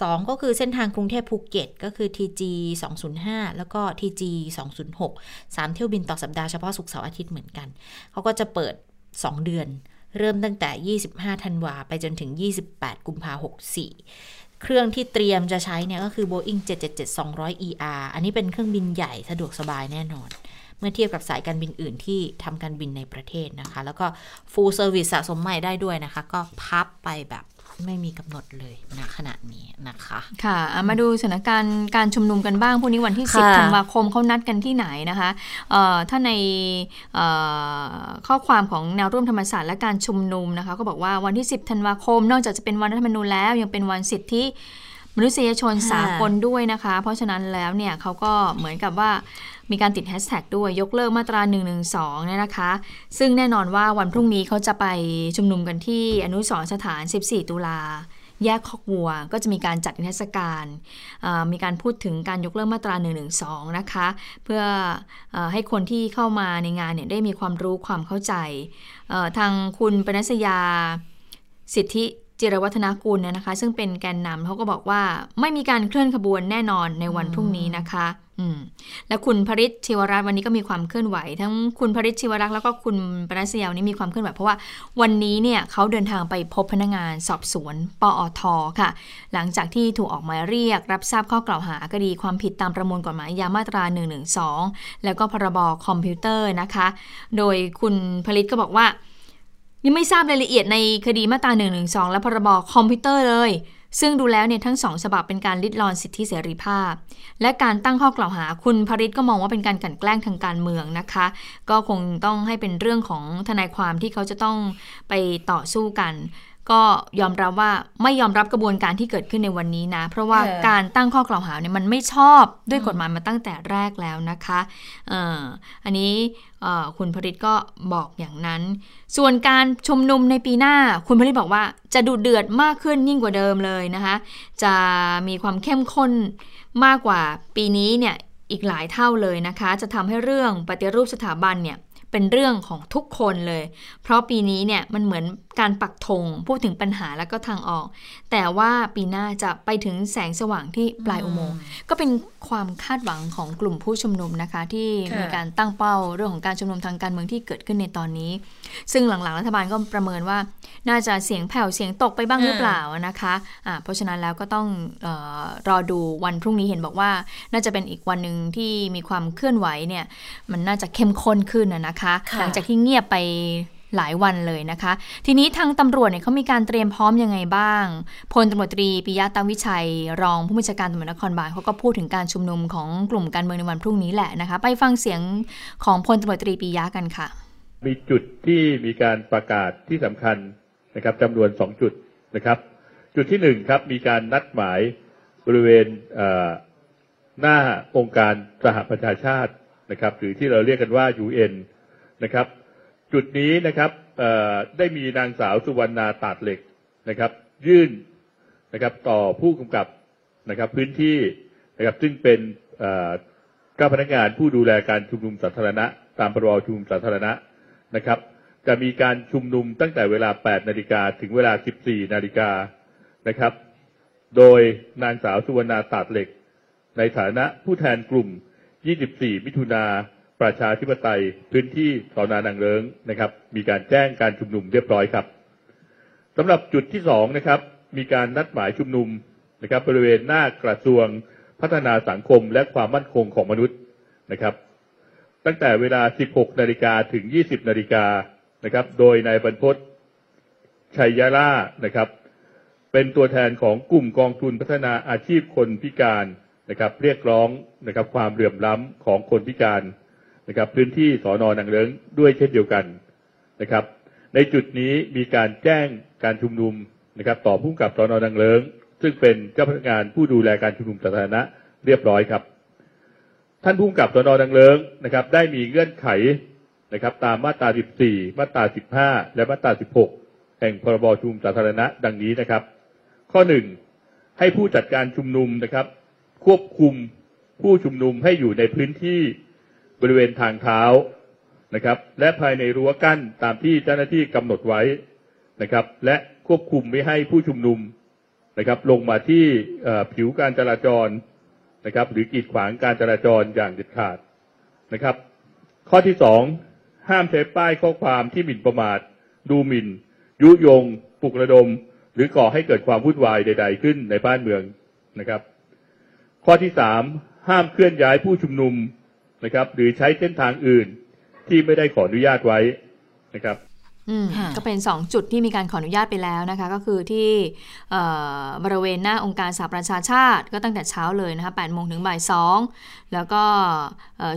สองก็คือเส้นทางกรุงเทพภูเก็ตก็คือ ที จี สองศูนย์ห้าแล้วก็ ที จี สองศูนย์หก สามเที่ยวบินต่อสัปดาห์เฉพาะศุกร์เสาร์อาทิตย์เหมือนกันเขาก็จะเปิดสองเดือนเริ่มตั้งแต่ยี่สิบห้าธันวาไปจนถึงยี่สิบแปดกุมภาพันธ์หกสี่เครื่องที่เตรียมจะใช้เนี่ยก็คือ Boeing เจ็ดเจ็ดเจ็ด สองร้อย อี อาร์ อันนี้เป็นเครื่องบินใหญ่สะดวกสบายแน่นอนเมื่อเทียบกับสายการบินอื่นที่ทำการบินในประเทศนะคะแล้วก็ Full Service สะสมใหม่ได้ด้วยนะคะก็พับไปแบบไม่มีกำหนดเลยณขณะนี้นะคะค่ะมาดูสถานการณ์การชุมนุมกันบ้างพรุ่งนี้วันที่สิบธันวาคมเขานัดกันที่ไหนนะคะเอ่อถ้าในเอ่อข้อความของแนวร่วมธรรมศาสตร์และการชุมนุมนะคะก็บอกว่าวันที่สิบธันวาคมนอกจากจะเป็นวันรัฐธรรมนูญแล้วยังเป็นวันสิทธิมนุษยชนสากลด้วยนะคะเพราะฉะนั้นแล้วเนี่ยเขาก็เหมือนกับว่ามีการติดแฮชแท็กด้วยยกเลิกมาตราหนึ่งหนึ่งสองเนี่ยนะคะซึ่งแน่นอนว่าวันพรุ่งนี้เขาจะไปชุมนุมกันที่อนุสรณ์สถานสิบสี่ตุลาแยกคอกวัวก็จะมีการจัดนิทรรศการมีการพูดถึงการยกเลิกมาตราหนึ่งหนึ่งสองนะคะเพื่อให้คนที่เข้ามาในงานเนี่ยได้มีความรู้ความเข้าใจทางคุณปนัสยาสิทธิจิรวัฒนากุลนะคะซึ่งเป็นแกนนำเขาก็บอกว่าไม่มีการเคลื่อนขบวนแน่นอนในวันพรุ่งนี้นะคะและคุณพริชชิวรักษ์วันนี้ก็มีความเคลื่อนไหวทั้งคุณพริชชิวรักษ์แล้วก็คุณปนัสยานี้มีความเคลื่อนไหวเพราะว่าวันนี้เนี่ยเขาเดินทางไปพบพนักงานสอบสวนปอท.ค่ะหลังจากที่ถูกออกหมายเรียกรับทราบข้อกล่าวหาคดีความผิดตามประมวลกฎหมายยามาตราหนึ่งหนึ่งสองแล้วก็พรบ.คอมพิวเตอร์นะคะโดยคุณพริชก็บอกว่ายังไม่ทราบรายละเอียดในคดีมาตราหนึ่งหนึ่งสองและพรบคอมพิวเตอร์เลยซึ่งดูแล้วเนี่ยทั้งสองฉบับเป็นการริดรอนสิทธิเสรีภาพและการตั้งข้อกล่าวหาคุณพริชก็มองว่าเป็นการกลั่นแกล้งทางการเมืองนะคะก็คงต้องให้เป็นเรื่องของทนายความที่เขาจะต้องไปต่อสู้กันก็ยอมรับว่าไม่ยอมรับกระบวนการที่เกิดขึ้นในวันนี้นะเพราะว่าการตั้งข้อกล่าวหาเนี่ยมันไม่ชอบด้วยกฎหมายมาตั้งแต่แรกแล้วนะคะเอ่ออันนี้เอ่อคุณพริชก็บอกอย่างนั้นส่วนการชุมนุมในปีหน้าคุณพริชบอกว่าจะดุเดือดมากขึ้นยิ่งกว่าเดิมเลยนะคะจะมีความเข้มข้นมากกว่าปีนี้เนี่ยอีกหลายเท่าเลยนะคะจะทำให้เรื่องปฏิรูปสถาบันเนี่ยเป็นเรื่องของทุกคนเลยเพราะปีนี้เนี่ยมันเหมือนการปักธงพูดถึงปัญหาแล้วก็ทางออกแต่ว่าปีหน้าจะไปถึงแสงสว่างที่ปลายอุโมงค์ก็เป็นความคาดหวังของกลุ่มผู้ชุมนุมนะคะที่มีการตั้งเป้าเรื่องของการชุมนุมทางการเมืองที่เกิดขึ้นในตอนนี้ซึ่งหลังๆรัฐบาลก็ประเมินว่าน่าจะเสียงแผ่วเสียงตกไปบ้างหรือเปล่านะคะอ่าเพราะฉะนั้นแล้วก็ต้องเอ่อรอดูวันพรุ่งนี้เห็นบอกว่าน่าจะเป็นอีกวันนึงที่มีความเคลื่อนไหวเนี่ยมันน่าจะเข้มข้นขึ้นนะคะหลังจากที่เงียบไปหลายวันเลยนะคะทีนี้ทางตำรวจเนี่ยเขามีการเตรียมพร้อมยังไงบ้างพลตำรวจตรีปิยะตาวิชัยรองผู้บัญชาการตำรวจนครบาลเขาก็พูดถึงการชุมนุมของกลุ่มการเมืองในวันพรุ่งนี้แหละนะคะไปฟังเสียงของพลตำรวจตรีปิยะกันค่ะมีจุดที่มีการประกาศที่สำคัญนะครับจำนวนสองจุดนะครับจุดที่หนึ่งครับมีการนัดหมายบริเวณหน้าองค์การสหประชาชาตินะครับหรือที่เราเรียกกันว่า ยู เอ็นนะครับจุดนี้นะครับได้มีนางสาวสุวรรณาตาดเหล็กนะครับยื่นนะครับต่อผู้กำกับนะครับพื้นที่นะครับซึ่งเป็นเจ้าพนักงานผู้ดูแลการชุมนุมสาธารณะตามพรบชุมนุมสาธารณะนะครับจะมีการชุมนุมตั้งแต่เวลา แปดนาฬิกา ถึงเวลา สิบสี่นาฬิกา นะครับโดยนางสาวสุวรรณาตาดเหล็กในฐานะผู้แทนกลุ่มยี่สิบสี่มิถุนาประชาธิปไตยพื้นที่สน.นางเลิ้งนะครับมีการแจ้งการชุมนุมเรียบร้อยครับ สำหรับจุดที่สองนะครับมีการนัดหมายชุมนุมนะครับบริเวณหน้ากระทรวงพัฒนาสังคมและความมั่นคงของมนุษย์นะครับตั้งแต่เวลา สิบหกนาฬิกา ถึง ยี่สิบนาฬิกานะครับโดยนายบรรพตชัยยล่านะครับเป็นตัวแทนของกลุ่มกองทุนพัฒนาอาชีพคนพิการนะครับเรียกร้องนะครับความเหลื่อมล้ำของคนพิการนะครับพื้นที่สน.นางเลิ้งด้วยเช่นเดียวกันนะครับในจุดนี้มีการแจ้งการชุมนุมนะครับต่อผู้กำกับสน.นางเลิ้งซึ่งเป็นเจ้าพนักงานผู้ดูแลการชุมนุมสาธารณะเรียบร้อยครับท่านผู้กำกับสน.นางเลิ้งนะครับได้มีเงื่อนไขนะครับตามมาตราสิบสี่มาตราสิบห้าและมาตราสิบหกแห่งพรบชุมนุมสาธารณะดังนี้นะครับข้อหนึ่งให้ผู้จัดการชุมนุมนะครับควบคุมผู้ชุมนุมให้อยู่ในพื้นที่บริเวณทางเท้านะครับและภายในรั้วกั้นตามที่เจ้าหน้าที่กำหนดไว้นะครับและควบคุมไม่ให้ผู้ชุมนุมนะครับลงมาที่ผิวการจราจรนะครับหรือกีดขวางการจราจรอย่างเด็ดขาดนะครับข้อที่สองห้ามใช้ป้ายข้อความที่หมิ่นประมาทดูหมิ่นยุยงปลุกระดมหรือก่อให้เกิดความวุ่นวายใดๆขึ้นในบ้านเมืองนะครับข้อที่สามห้ามเคลื่อนย้ายผู้ชุมนุมนะครับหรือใช้เส้นทางอื่นที่ไม่ได้ขออนุญาตไว้นะครับก็เป็นสองจุดที่มีการขออนุญาตไปแล้วนะคะก็คือที่บริเวณหน้าองค์การสหประชาชาติก็ตั้งแต่เช้าเลยนะคะ แปดโมง ถึง บ่ายสองโมงแล้วก็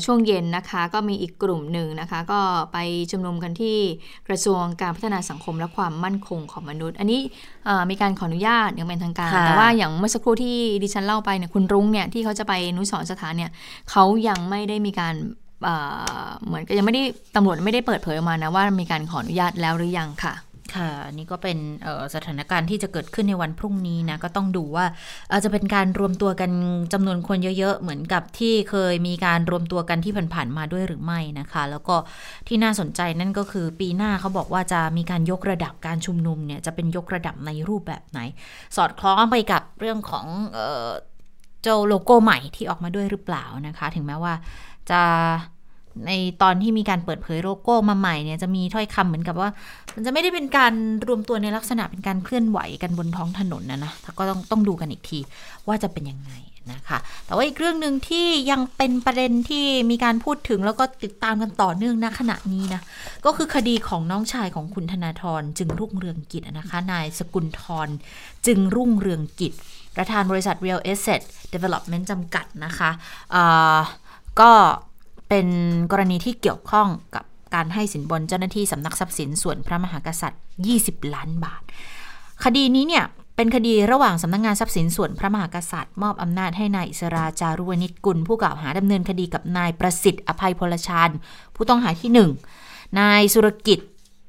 ช่วงเย็นนะคะก็มีอีกกลุ่มหนึ่งนะคะก็ไปชุมนุมกันที่กระทรวงการพัฒนาสังคมและความมั่นคงของมนุษย์อันนี้มีการขออนุญาตอย่างเป็นทางการแต่ว่าอย่างเมื่อสักครู่ที่ดิฉันเล่าไปเนี่ยคุณรุ้งเนี่ยที่เขาจะไปอนุสรณ์สถานเนี่ยเขายังไม่ได้มีการเหมือนก็ยังไม่ได้ตำรวจไม่ได้เปิดเผยออกมานะว่ามีการขออนุญาตแล้วหรือยังค่ะค่ะนี่ก็เป็นสถานการณ์ที่จะเกิดขึ้นในวันพรุ่งนี้นะก็ต้องดูว่าอาจจะเป็นการรวมตัวกันจำนวนคนเยอะๆเหมือนกับที่เคยมีการรวมตัวกันที่ผ่านๆมาด้วยหรือไม่นะคะแล้วก็ที่น่าสนใจนั่นก็คือปีหน้าเขาบอกว่าจะมีการยกระดับการชุมนุมเนี่ยจะเป็นยกระดับในรูปแบบไหนสอดคล้องไปกับเรื่องของเจ้าโลโก้ใหม่ที่ออกมาด้วยหรือเปล่านะคะถึงแม้ว่าจะในตอนที่มีการเปิดเผยโลโก้มาใหม่เนี่ยจะมีถ้อยคำเหมือนกับว่ามันจะไม่ได้เป็นการรวมตัวในลักษณะเป็นการเคลื่อนไหวกันบนท้องถนนนะนะก็ต้องต้องดูกันอีกทีว่าจะเป็นยังไงนะคะแต่ว่าอีกเรื่องนึงที่ยังเป็นประเด็นที่มีการพูดถึงแล้วก็ติดตามกันต่อเนื่องณขณะนี้นะก็คือคดีของน้องชายของคุณธนาธรจึงรุ่งเรืองกิจนะคะนายสกุลธรจึงรุ่งเรืองกิจประธานบริษัท Real Asset Development จำกัดนะคะก็เป็นกรณีที่เกี่ยวข้องกับการให้สินบนเจ้าหน้าที่สำนักทรัพย์สินส่วนพระมหากษัตริย์ยี่สิบล้านบาทคดีนี้เนี่ยเป็นคดีระหว่างสำนักงานทรัพย์สินส่วนพระมหากษัตริย์มอบอำนาจให้นายอิสราจารุวนิชกุลผู้กล่าวหาดำเนินคดีกับนายประสิทธิ์อภัยพลชานผู้ต้องหาที่หนึ่งนายสุรกิจ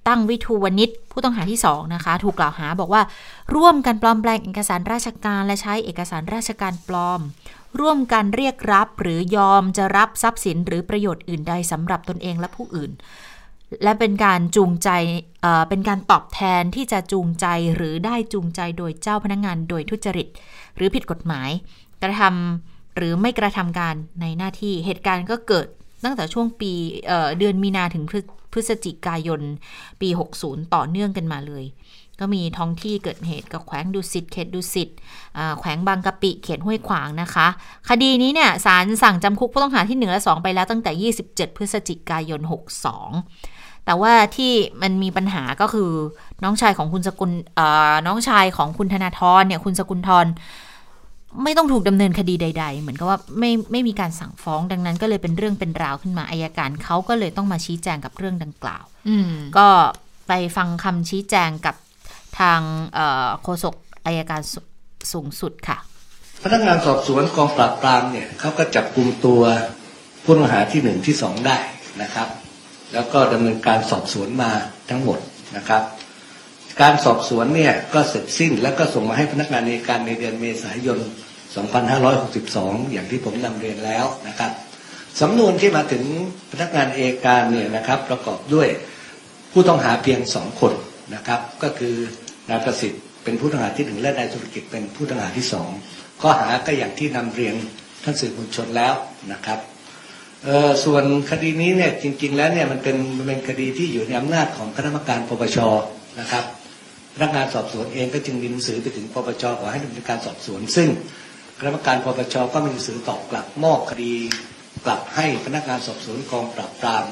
ตั้งวิทูวนิชผู้ต้องหาที่สองนะคะถูกกล่าวหาบอกว่าร่วมกันปลอมแปลงเอกสารราชการและใช้เอกสารราชการปลอมร่วมกันเรียกรับหรือยอมจะรับทรัพย์สินหรือประโยชน์อื่นใดสำหรับตนเองและผู้อื่นและเป็นการจูงใจเอ่อเป็นการตอบแทนที่จะจูงใจหรือได้จูงใจโดยเจ้าพนักงานโดยทุจริตหรือผิดกฎหมายกระทำหรือไม่กระทำการในหน้าที่เหตุการณ์ก็เกิดตั้งแต่ช่วงปีเอ่อเดือนมีนาถึงพฤศจิกายนปีหกสิบต่อเนื่องกันมาเลยก็มีท้องที่เกิดเหตุกับแขวงดุสิตเขตดุสิตแขวงบางกะปิเขตห้วยขวางนะคะคดีนี้เนี่ยศาลสั่งจำคุกผู้ต้องหาที่หนึ่งและสองไปแล้วตั้งแต่ยี่สิบเจ็ดพฤศจิกายนหกสิบสองแต่ว่าที่มันมีปัญหาก็คือน้องชายของคุณสกุลน้องชายของคุณธนาธรเนี่ยคุณสกุลธรไม่ต้องถูกดำเนินคดีใดๆเหมือนกับว่าไม่ไม่มีการสั่งฟ้องดังนั้นก็เลยเป็นเรื่องเป็นราวขึ้นมาอัยการเขาก็เลยต้องมาชี้แจงกับเรื่องดังกล่าวก็ไปฟังคำชี้แจงกับทางโฆษกอัยการสูงสุดค่ะพนักงานสอบสวนกองปราบปรามเนี่ยเขาก็จับกุมตัวผู้ต้องหาที่หนึ่งที่สองได้นะครับแล้วก็ดำเนินการสอบสวนมาทั้งหมดนะครับการสอบสวนเนี่ยก็เสร็จสิ้นแล้วก็ส่งมาให้พนักงานอัยการในเดือนเมษายนสองพันห้าร้อยหกสิบสองอย่างที่ผมนำเรียนแล้วนะครับสำนวนที่มาถึงพนักงานอัยการเนี่ยนะครับประกอบด้วยผู้ต้องหาเพียงสองคนนะครับก็คือนายประสิทธิ์เป็นผู้ต้องหาที่หนึ่งและนายธุรกิจเป็นผู้ต้องหาที่สองข้อหาก็อย่างที่นำเรียนท่านสื่อมวลชนแล้วนะครับส่วนคดีนี้เนี่ยจริงๆแล้วเนี่ยมันเป็นเป็นคดีที่อยู่ในอำนาจของคณะกรรมการปปชนะครับ พนักงานสอบสวนเองก็จึงมีหนังสือไปถึงปปชขอให้ดำเนินการสอบสวนซึ่งคณะกรรมการปปชก็มีหนังสือตอบกลับมอบคดีกลับให้พนักงานสอบสวนกองปราบปราม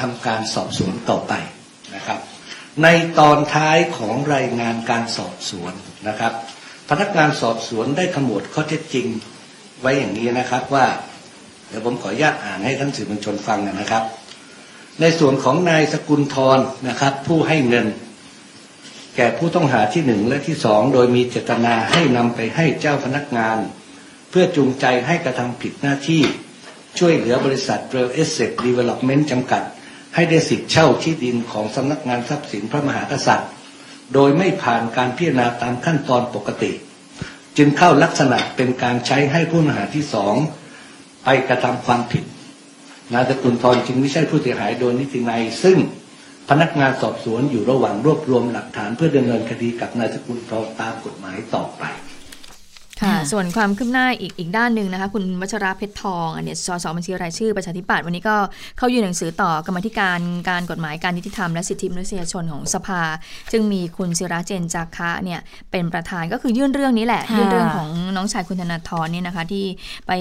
ทำการสอบสวนต่อไปนะครับในตอนท้ายของรายงานการสอบสวนนะครับพนักงานสอบสวนได้ขมวดข้อเท็จจริงไว้อย่างนี้นะครับว่าเดี๋ยวผมขออนุญาตอ่านให้ท่านสื่อมวลชนฟังนะครับในส่วนของนายสกุลธรนะครับผู้ให้เงินแก่ผู้ต้องหาที่หนึ่งและที่สองโดยมีเจตนาให้นำไปให้เจ้าพนักงานเพื่อจูงใจให้กระทำผิดหน้าที่ช่วยเหลือบริษัท Real Estate Development จำกัดให้ได้สิทธิ์เช่าที่ดินของสำนักงานทรัพย์สินพระมหากษัตริย์โดยไม่ผ่านการพิจารณาตามขั้นตอนปกติจึงเข้าลักษณะเป็นการใช้ให้ผู้ต้องหาที่สองไปกระทำความผิดนายสกุลธรจึงไม่ใช่ผู้เสียหายโดยนิตินัยซึ่งพนักงานสอบสวนอยู่ระหว่างรวบรวมหลักฐานเพื่อดำเนินคดีกับนายสกุลธรตามกฎหมายต่อไปค่ะส่วนความคืบหน้าอีกอีกด้านหนึ่งนะคะคุณวัชระเพชรทองอันเนี้ยสสบัญชีรายชื่อประชาธิปัตย์วันนี้ก็เข้ายื่นหนังสือต่อกรรมธิการการกฎหมายการยุติธรรมและสิทธิมนุษยชนของสภาซึ่งมีคุณศิระเจนจาคะเนี่ยเป็นประธานก็คือยื่นเรื่องนี้แหละยื่นเรื่องของน้องชายคุณธนาธรเนี่ยนะคะที่ไป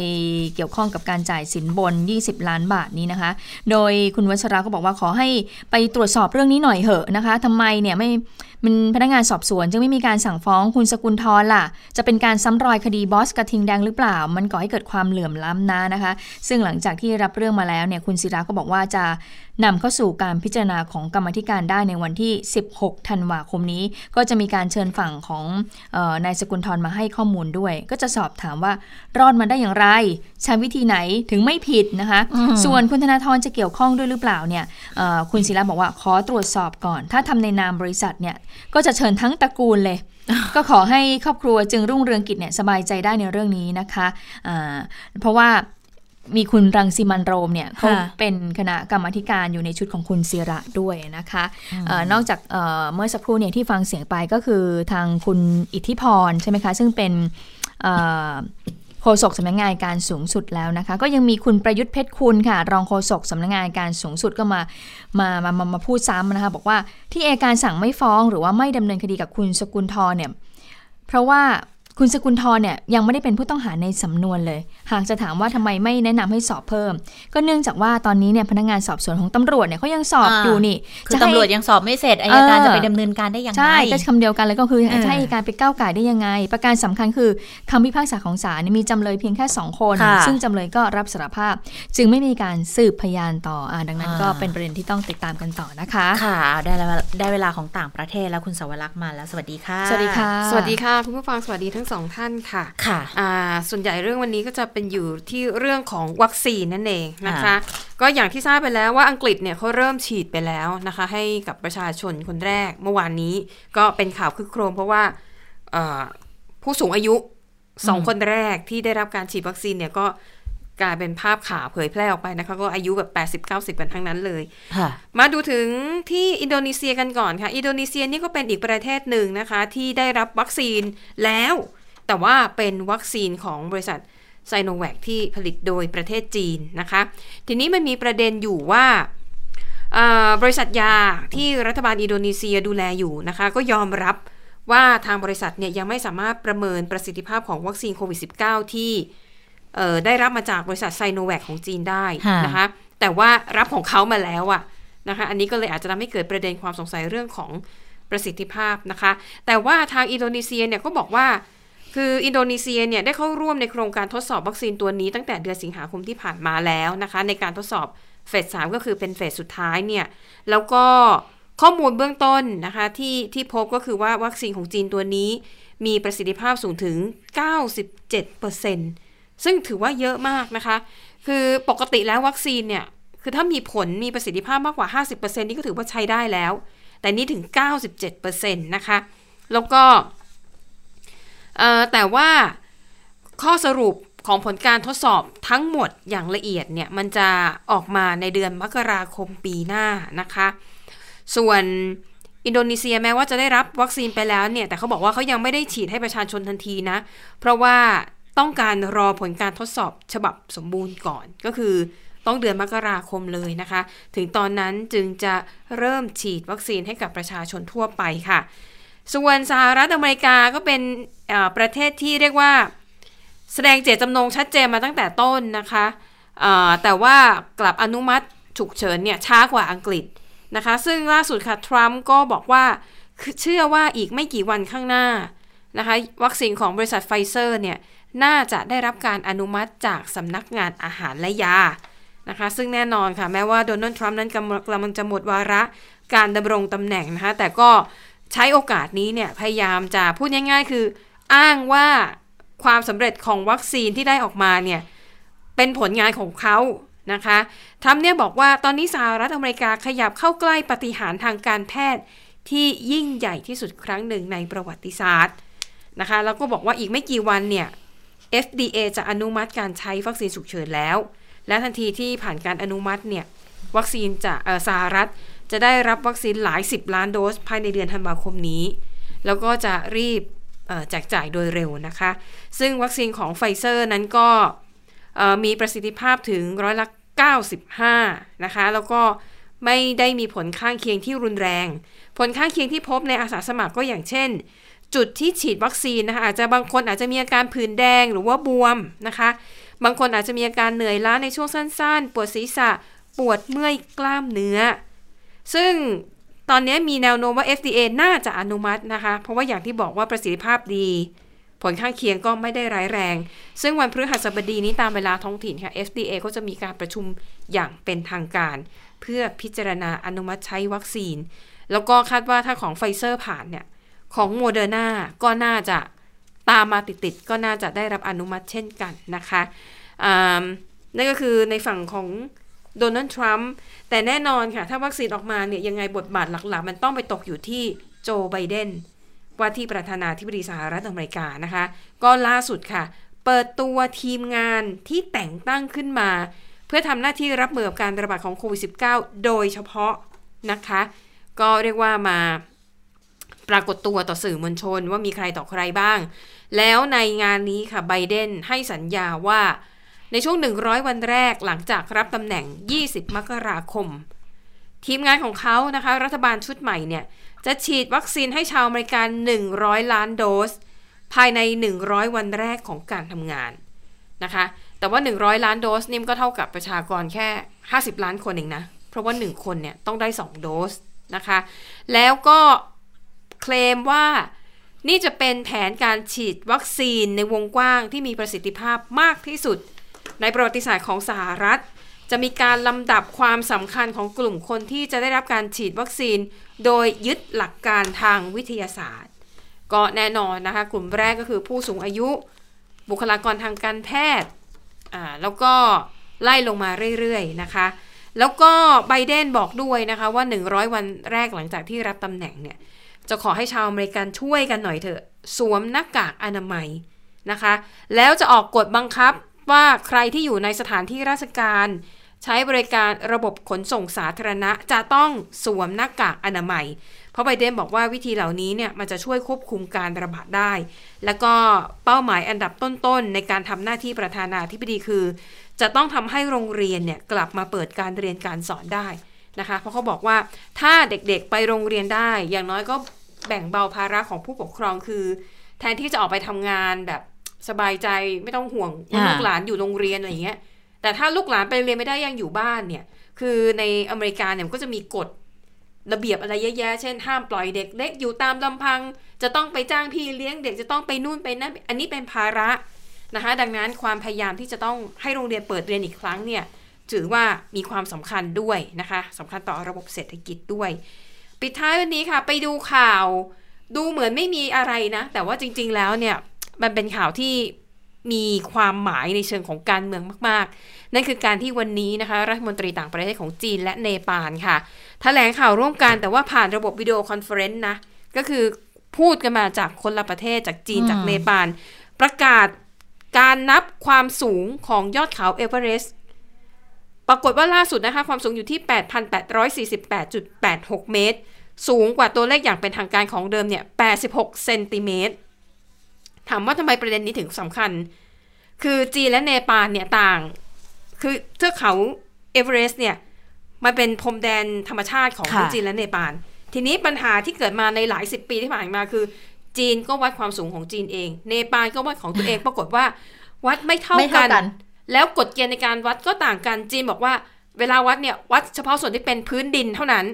เกี่ยวข้องกับการจ่ายสินบนยี่สิบล้านบาทนี้นะคะโดยคุณวัชระก็บอกว่าขอให้ไปตรวจสอบเรื่องนี้หน่อยเหอะนะคะทำไมเนี่ยไม่มันพนักงานสอบสวนจึงไม่มีการสั่งฟ้องคุณสกุลธรล่ะจะเป็นการซ้ำรอยคดีบอสกระทิงแดงหรือเปล่ามันก่อให้เกิดความเหลื่อมล้ำนะนะคะซึ่งหลังจากที่รับเรื่องมาแล้วเนี่ยคุณศิระก็บอกว่าจะนำเข้าสู่การพิจารณาของกรรมธิการได้ในวันที่สิบหกธันวาคมนี้ก็จะมีการเชิญฝั่งของเอ่อนายสกุลธรมาให้ข้อมูลด้วยก็จะสอบถามว่ารอดมาได้อย่างไรใช้วิธีไหนถึงไม่ผิดนะคะส่วนคุณธนาธรจะเกี่ยวข้องด้วยหรือเปล่าเนี่ยเอ่อคุณศิระบอกว่าขอตรวจสอบก่อนถ้าทำในนามบริษัทเนี่ยก็จะเชิญทั้งตระกูลเลยก็ขอให้ครอบครัวจึงรุ่งเรืองกิจเนี่ยสบายใจได้ในเรื่องนี้นะคะอ่าเพราะว่ามีคุณรังสิมันต์โรมเนี่ยเขาเป็นคณะกรรมการอยู่ในชุดของคุณศิระด้วยนะคะนอกจากเมื่อสักครู่เนี่ยที่ฟังเสียงไปก็คือทางคุณอิทธิพรใช่ไหมคะซึ่งเป็นโฆษกสำนักงานการสูงสุดแล้วนะคะก็ยังมีคุณประยุทธ์เพชรคุณค่ะรองโฆษกสำนักงานการสูงสุดก็มามามามามาพูดซ้ำนะคะบอกว่าที่อัยการสั่งไม่ฟ้องหรือว่าไม่ดำเนินคดีกับคุณสกุลธรเนี่ยเพราะว่าคุณสกุลธรเนี่ยยังไม่ได้เป็นผู้ต้องหาในสำนวนเลยหากจะถามว่าทำไมไม่แนะนำให้สอบเพิ่มก็เนื่องจากว่าตอนนี้เนี่ยพนักงานสอบสวนของตำรวจเนี่ยเขายังสอบ อ, อยู่นี่คือตำรวจยังสอบไม่เสร็จอัยการจะไปดำเนินการได้ยังไงใช่ก็คำเดียวกันเลยก็คือจะให้อัยการไปก้าวก่ายได้ยังไงประการสำคัญคือคำพิพากษาของศาลมีจำเลยเพียงแค่สองคนซึ่งจำเลยก็รับสารภาพจึงไม่มีการสืบพยานต่อดังนั้นก็เป็นประเด็นที่ต้องติดตามกันต่อนะคะค่ะได้ได้เวลาของต่างประเทศแล้วคุณสวรักษ์มาแล้วสวัสดีค่ะสวัสดีค่ะสวัสดีค่ะคุณผู้ฟังสวัสดีสองท่านค่ะค่ะส่วนใหญ่เรื่องวันนี้ก็จะเป็นอยู่ที่เรื่องของวัคซีนนั่นเองนะคะก็อย่างที่ทราบไปแล้วว่าอังกฤษเนี่ยเขาเริ่มฉีดไปแล้วนะคะให้กับประชาชนคนแรกเมื่อวานนี้ก็เป็นข่าวคึกโครมเพราะว่าผู้สูงอายุสองคนแรกที่ได้รับการฉีดวัคซีนเนี่ยก็กลายเป็นภาพข่าวเผยแพร่ออกไปนะคะก็อายุแบบแปดสิบเก้าสิบกันทั้งนั้นเลยมาดูถึงที่อินโดนีเซียกันก่อนค่ะอินโดนีเซียนี่ก็เป็นอีกประเทศหนึ่งนะคะที่ได้รับวัคซีนแล้วแต่ว่าเป็นวัคซีนของบริษัทไซโนแวคที่ผลิตโดยประเทศจีนนะคะทีนี้มันมีประเด็นอยู่ว่าบริษัทยาที่รัฐบาลอินโดนีเซียดูแลอยู่นะคะก็ยอมรับว่าทางบริษัทเนี่ยยังไม่สามารถประเมินประสิทธิภาพของวัคซีนโควิด สิบเก้า ที่ได้รับมาจากบริษัทไซโนแวคของจีนได้นะคะแต่ว่ารับของเขามาแล้วอะนะคะอันนี้ก็เลยอาจจะทำให้เกิดประเด็นความสงสัยเรื่องของประสิทธิภาพนะคะแต่ว่าทางอินโดนีเซียเนี่ยก็บอกว่าคืออินโดนีเซียเนี่ยได้เข้าร่วมในโครงการทดสอบวัคซีนตัวนี้ตั้งแต่เดือนสิงหาคมที่ผ่านมาแล้วนะคะในการทดสอบเฟสสามก็คือเป็นเฟสสุดท้ายเนี่ยแล้วก็ข้อมูลเบื้องต้นนะคะที่ที่พบก็คือว่าวัคซีนของจีนตัวนี้มีประสิทธิภาพสูงถึง เก้าสิบเจ็ดเปอร์เซ็นต์ ซึ่งถือว่าเยอะมากนะคะคือปกติแล้ววัคซีนเนี่ยคือถ้ามีผลมีประสิทธิภาพมากกว่า ห้าสิบเปอร์เซ็นต์ นี่ก็ถือว่าใช้ได้แล้วแต่นี่ถึง เก้าสิบเจ็ดเปอร์เซ็นต์ นะคะแล้วก็แต่ว่าข้อสรุปของผลการทดสอบทั้งหมดอย่างละเอียดเนี่ยมันจะออกมาในเดือนมกราคมปีหน้านะคะส่วนอินโดนีเซียแม้ว่าจะได้รับวัคซีนไปแล้วเนี่ยแต่เขาบอกว่าเขายังไม่ได้ฉีดให้ประชาชนทันทีนะเพราะว่าต้องการรอผลการทดสอบฉบับสมบูรณ์ก่อนก็คือต้องเดือนมกราคมเลยนะคะถึงตอนนั้นจึงจะเริ่มฉีดวัคซีนให้กับประชาชนทั่วไปค่ะ ส่วนสหรัฐอเมริกาก็เป็นประเทศที่เรียกว่าแสดงเจตจำนงชัดเจนมาตั้งแต่ต้นนะคะแต่ว่ากลับอนุมัติฉุกเฉินเนี่ยช้ากว่าอังกฤษนะคะซึ่งล่าสุดค่ะทรัมป์ก็บอกว่าเชื่อว่าอีกไม่กี่วันข้างหน้านะคะวัคซีนของบริษัทไฟเซอร์เนี่ยน่าจะได้รับการอนุมัติจากสำนักงานอาหารและยานะคะซึ่งแน่นอนค่ะแม้ว่าโดนัลด์ทรัมป์นั้นกำลังจะหมดวาระการดำรงตำแหน่งนะคะแต่ก็ใช้โอกาสนี้เนี่ยพยายามจะพูดง่ายๆคืออ้างว่าความสำเร็จของวัคซีนที่ได้ออกมาเนี่ยเป็นผลงานของเขานะคะทรัมป์เนี่ยบอกว่าตอนนี้สหรัฐอเมริกาขยับเข้าใกล้ปาฏิหาริย์ทางการแพทย์ที่ยิ่งใหญ่ที่สุดครั้งหนึ่งในประวัติศาสตร์นะคะแล้วก็บอกว่าอีกไม่กี่วันเนี่ย เอฟ ดี เอ จะอนุมัติการใช้วัคซีนฉุกเฉินแล้วและทันทีที่ผ่านการอนุมัติเนี่ยวัคซีนจะเอ่อสหรัฐจะได้รับวัคซีนหลายสิบล้านโดสภายในเดือนธันวาคมนี้แล้วก็จะรีบแจกจ่ายโดยเร็วนะคะซึ่งวัคซีนของไฟเซอร์นั้นก็มีประสิทธิภาพถึงร้อยละเก้าสิบห้านะคะแล้วก็ไม่ได้มีผลข้างเคียงที่รุนแรงผลข้างเคียงที่พบในอาสาสมัครก็อย่างเช่นจุดที่ฉีดวัคซีนนะคะอาจจะบางคนอาจจะมีอาการผื่นแดงหรือว่าบวมนะคะบางคนอาจจะมีอาการเหนื่อยล้าในช่วงสั้นๆปวดศีรษะปวดเมื่อยกล้ามเนื้อซึ่งตอนนี้มีแนวโน้มว่า เอฟ ดี เอ น่าจะอนุมัตินะคะเพราะว่าอย่างที่บอกว่าประสิทธิภาพดีผลข้างเคียงก็ไม่ได้ร้ายแรงซึ่งวันพฤหัสบดีนี้ตามเวลาท้องถิ่นค่ะ เอฟ ดี เอ ก็จะมีการประชุมอย่างเป็นทางการเพื่อพิจารณาอนุมัติใช้วัคซีนแล้วก็คาดว่าถ้าของไฟเซอร์ผ่านเนี่ยของโมเดอร์นาก็น่าจะตามมาติดๆก็น่าจะได้รับอนุมัติเช่นกันนะคะนั่นก็คือในฝั่งของโดนัลด์ทรัมป์แต่แน่นอนค่ะถ้าวัคซีนออกมาเนี่ยยังไงบทบาทหลักๆมันต้องไปตกอยู่ที่โจไบเดนว่าที่ประธานาธิบดีสหรัฐอเมริกานะคะก็ล่าสุดค่ะเปิดตัวทีมงานที่แต่งตั้งขึ้นมาเพื่อทำหน้าที่รับมือกับการระบาดของโควิด สิบเก้า โดยเฉพาะนะคะก็เรียกว่ามาปรากฏตัวต่อสื่อมวลชนว่ามีใครต่อใครบ้างแล้วในงานนี้ค่ะไบเดนให้สัญญาว่าในช่วงหนึ่งร้อยวันแรกหลังจากรับตำแหน่งยี่สิบมกราคมทีมงานของเขานะคะรัฐบาลชุดใหม่เนี่ยจะฉีดวัคซีนให้ชาวอเมริกันหนึ่งร้อยล้านโดสภายในหนึ่งร้อยวันแรกของการทำงานนะคะแต่ว่าหนึ่งร้อยล้านโดสนี่ก็เท่ากับประชากรแค่ห้าสิบล้านคนเองนะเพราะว่าหนึ่งคนเนี่ยต้องได้สองโดสนะคะแล้วก็เคลมว่านี่จะเป็นแผนการฉีดวัคซีนในวงกว้างที่มีประสิทธิภาพมากที่สุดในประวัติศาสตร์ของสหรัฐจะมีการลำดับความสำคัญของกลุ่มคนที่จะได้รับการฉีดวัคซีนโดยยึดหลักการทางวิทยาศาสตร์ก็แน่นอนนะคะกลุ่มแรกก็คือผู้สูงอายุบุคลากรทางการแพทย์อ่าแล้วก็ไล่ลงมาเรื่อยๆนะคะแล้วก็ไบเดนบอกด้วยนะคะว่าหนึ่งร้อยวันแรกหลังจากที่รับตำแหน่งเนี่ยจะขอให้ชาวอเมริกันช่วยกันหน่อยเถอะสวมหน้ากากอนามัยนะคะแล้วจะออกกฎบังคับว่าใครที่อยู่ในสถานที่ราชการใช้บริการระบบขนส่งสาธารณะจะต้องสวมหน้ากากอนามัยเพราะไบเดนบอกว่าวิธีเหล่านี้เนี่ยมันจะช่วยควบคุมการระบาดได้แล้วก็เป้าหมายอันดับต้นๆในการทำหน้าที่ประธานาธิบดีคือจะต้องทำให้โรงเรียนเนี่ยกลับมาเปิดการเรียนการสอนได้นะคะเพราะเขาบอกว่าถ้าเด็กๆไปโรงเรียนได้อย่างน้อยก็แบ่งเบาภาระของผู้ปกครองคือแทนที่จะออกไปทำงานแบบสบายใจไม่ต้องห่วงลูกหลานอยู่โรงเรียนอะไรอย่างเงี้ยแต่ถ้าลูกหลานไปเรียนไม่ได้ยังอยู่บ้านเนี่ยคือในอเมริกาเนี่ยมันก็จะมีกฎระเบียบอะไรเยอะแยะเช่นห้ามปล่อยเด็กเล็กอยู่ตามลำพังจะต้องไปจ้างพี่เลี้ยงเด็กจะต้องไปนู่นไปนั่นอันนี้เป็นภาระนะคะดังนั้นความพยายามที่จะต้องให้โรงเรียนเปิดเรียนอีกครั้งเนี่ยถือว่ามีความสำคัญด้วยนะคะสำคัญต่อระบบเศรษฐกิจด้วยปิดท้ายวันนี้ค่ะไปดูข่าวดูเหมือนไม่มีอะไรนะแต่ว่าจริงๆแล้วเนี่ยมันเป็นข่าวที่มีความหมายในเชิงของการเมืองมากๆนั่นคือการที่วันนี้นะคะรัฐมนตรีต่างประเทศของจีนและเนปาลค่ะแถลงข่าวร่วมกันแต่ว่าผ่านระบบวิดีโอคอนเฟอเรนซ์นะก็คือพูดกันมาจากคนละประเทศจากจีนจากเนปาลประกาศการนับความสูงของยอดเขาเอเวอเรสต์ปรากฏว่าล่าสุดนะคะความสูงอยู่ที่ แปดพันแปดร้อยสี่สิบแปดจุดแปดหก เมตรสูงกว่าตัวเลขอย่างเป็นทางการของเดิมเนี่ยแปดสิบหกเซนติเมตรถามว่าทำไมประเด็นนี้ถึงสำคัญคือจีนและเนปาลเนี่ยต่างคือเทือกเขาเอเวอเรสต์เนี่ยมันเป็นพรมแดนธรรมชาติของจีนและเนปาล ทีนี้ปัญหาที่เกิดมาในหลายสิบปีที่ผ่านมาคือจีนก็วัดความสูงของจีนเองเนปาลก็วัดของตัวเองปรากฏว่าวัดไม่เท่ากันแล้วกฎเกณฑ์ในการวัดก็ต่างกันจีนบอกว่าเวลาวัดเนี่ยวัดเฉพาะส่วนที่เป็นพื้นดินเท่านั้น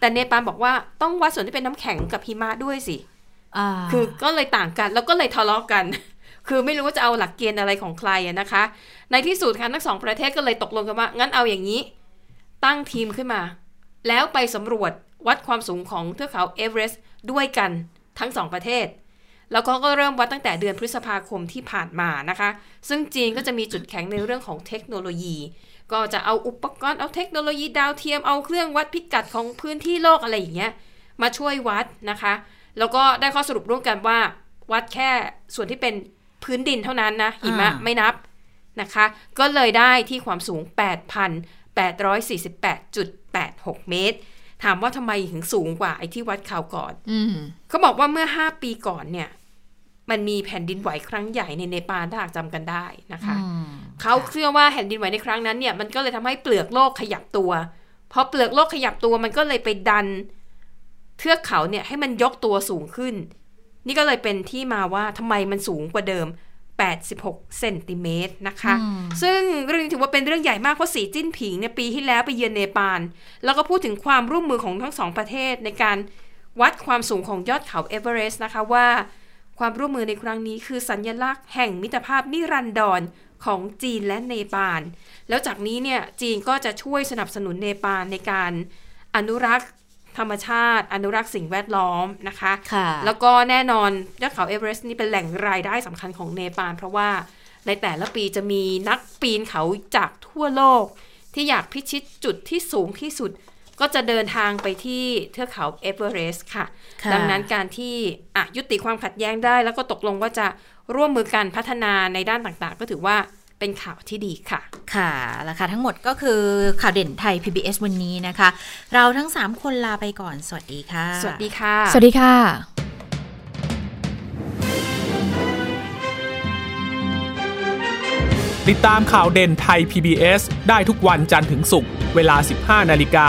แต่เนปาลบอกว่าต้องวัดส่วนที่เป็นน้ำแข็งกับหิมะด้วยสิคือก็เลยต่างกันแล้วก็เลยทะเลาะกันคือไม่รู้ว่าจะเอาหลักเกณฑ์อะไรของใครนะคะในที่สุดค่ะทั้งสองประเทศก็เลยตกลงกันว่างั้นเอาอย่างนี้ตั้งทีมขึ้นมาแล้วไปสำรวจวัดความสูงของเทือกเขาเอเวอเรสต์ด้วยกันทั้งสองประเทศแล้วก็ก็เริ่มวัดตั้งแต่เดือนพฤษภาคมที่ผ่านมานะคะซึ่งจีนก็จะมีจุดแข็งในเรื่องของเทคโนโลยีก็จะเอาอุปกรณ์เอาเทคโนโลยีดาวเทียมเอาเครื่องวัดพิกัดของพื้นที่โลกอะไรอย่างเงี้ยมาช่วยวัดนะคะแล้วก็ได้ข้อสรุปร่วมกันว่าวัดแค่ส่วนที่เป็นพื้นดินเท่านั้นนะหิมะไม่นับนะคะก็เลยได้ที่ความสูง แปดพันแปดร้อยสี่สิบแปดจุดแปดหก เมตรถามว่าทำไมถึงสูงกว่าไอ้ที่วัดข่าวก่อนเขาบอกว่าเมื่อห้าปีก่อนเนี่ยมันมีแผ่นดินไหวครั้งใหญ่ในเนปาลถ้าหากจำกันได้นะคะเขาเชื่อว่าแผ่นดินไหวในครั้งนั้นเนี่ยมันก็เลยทำให้เปลือกโลกขยับตัวพอเปลือกโลกขยับตัวมันก็เลยไปดันเทือกเขาเนี่ยให้มันยกตัวสูงขึ้นนี่ก็เลยเป็นที่มาว่าทำไมมันสูงกว่าเดิมแปดสิบหกเซนติเมตรนะคะซึ่งเรื่องนี้ถือว่าเป็นเรื่องใหญ่มากเพราะสีจิ้นผิงเนี่ยปีที่แล้วไปเยือนเนปาลแล้วก็พูดถึงความร่วมมือของทั้งสองประเทศในการวัดความสูงของยอดเขาเอเวอเรสต์นะคะว่าความร่วมมือในครั้งนี้คือสัญลักษณ์แห่งมิตรภาพนิรันดรของจีนและเนปาลแล้วจากนี้เนี่ยจีนก็จะช่วยสนับสนุนเนปาลในการอนุรักษ์ธรรมชาติอนุรักษ์สิ่งแวดล้อมนะคะแล้วก็แน่นอนยอดเขาเอเวอเรสต์นี่เป็นแหล่งรายได้สำคัญของเนปาลเพราะว่าในแต่ละปีจะมีนักปีนเขาจากทั่วโลกที่อยากพิชิตจุดที่สูงที่สุดก็จะเดินทางไปที่เทือกเขาเอเวอเรสต์ค่ะดังนั้นการที่ยุติความขัดแย้งได้แล้วก็ตกลงว่าจะร่วมมือกันพัฒนาในด้านต่างๆก็ถือว่าเป็นข่าวที่ดีค่ะค่ะแล้วค่ะทั้งหมดก็คือข่าวเด่นไทย พี บี เอส วันนี้นะคะเราทั้งสามคนลาไปก่อนสวัสดีค่ะสวัสดีค่ะสวัสดีค่ะติดตามข่าวเด่นไทย พี บี เอส ได้ทุกวันจันทร์ถึงศุกร์เวลา สิบห้านาฬิกา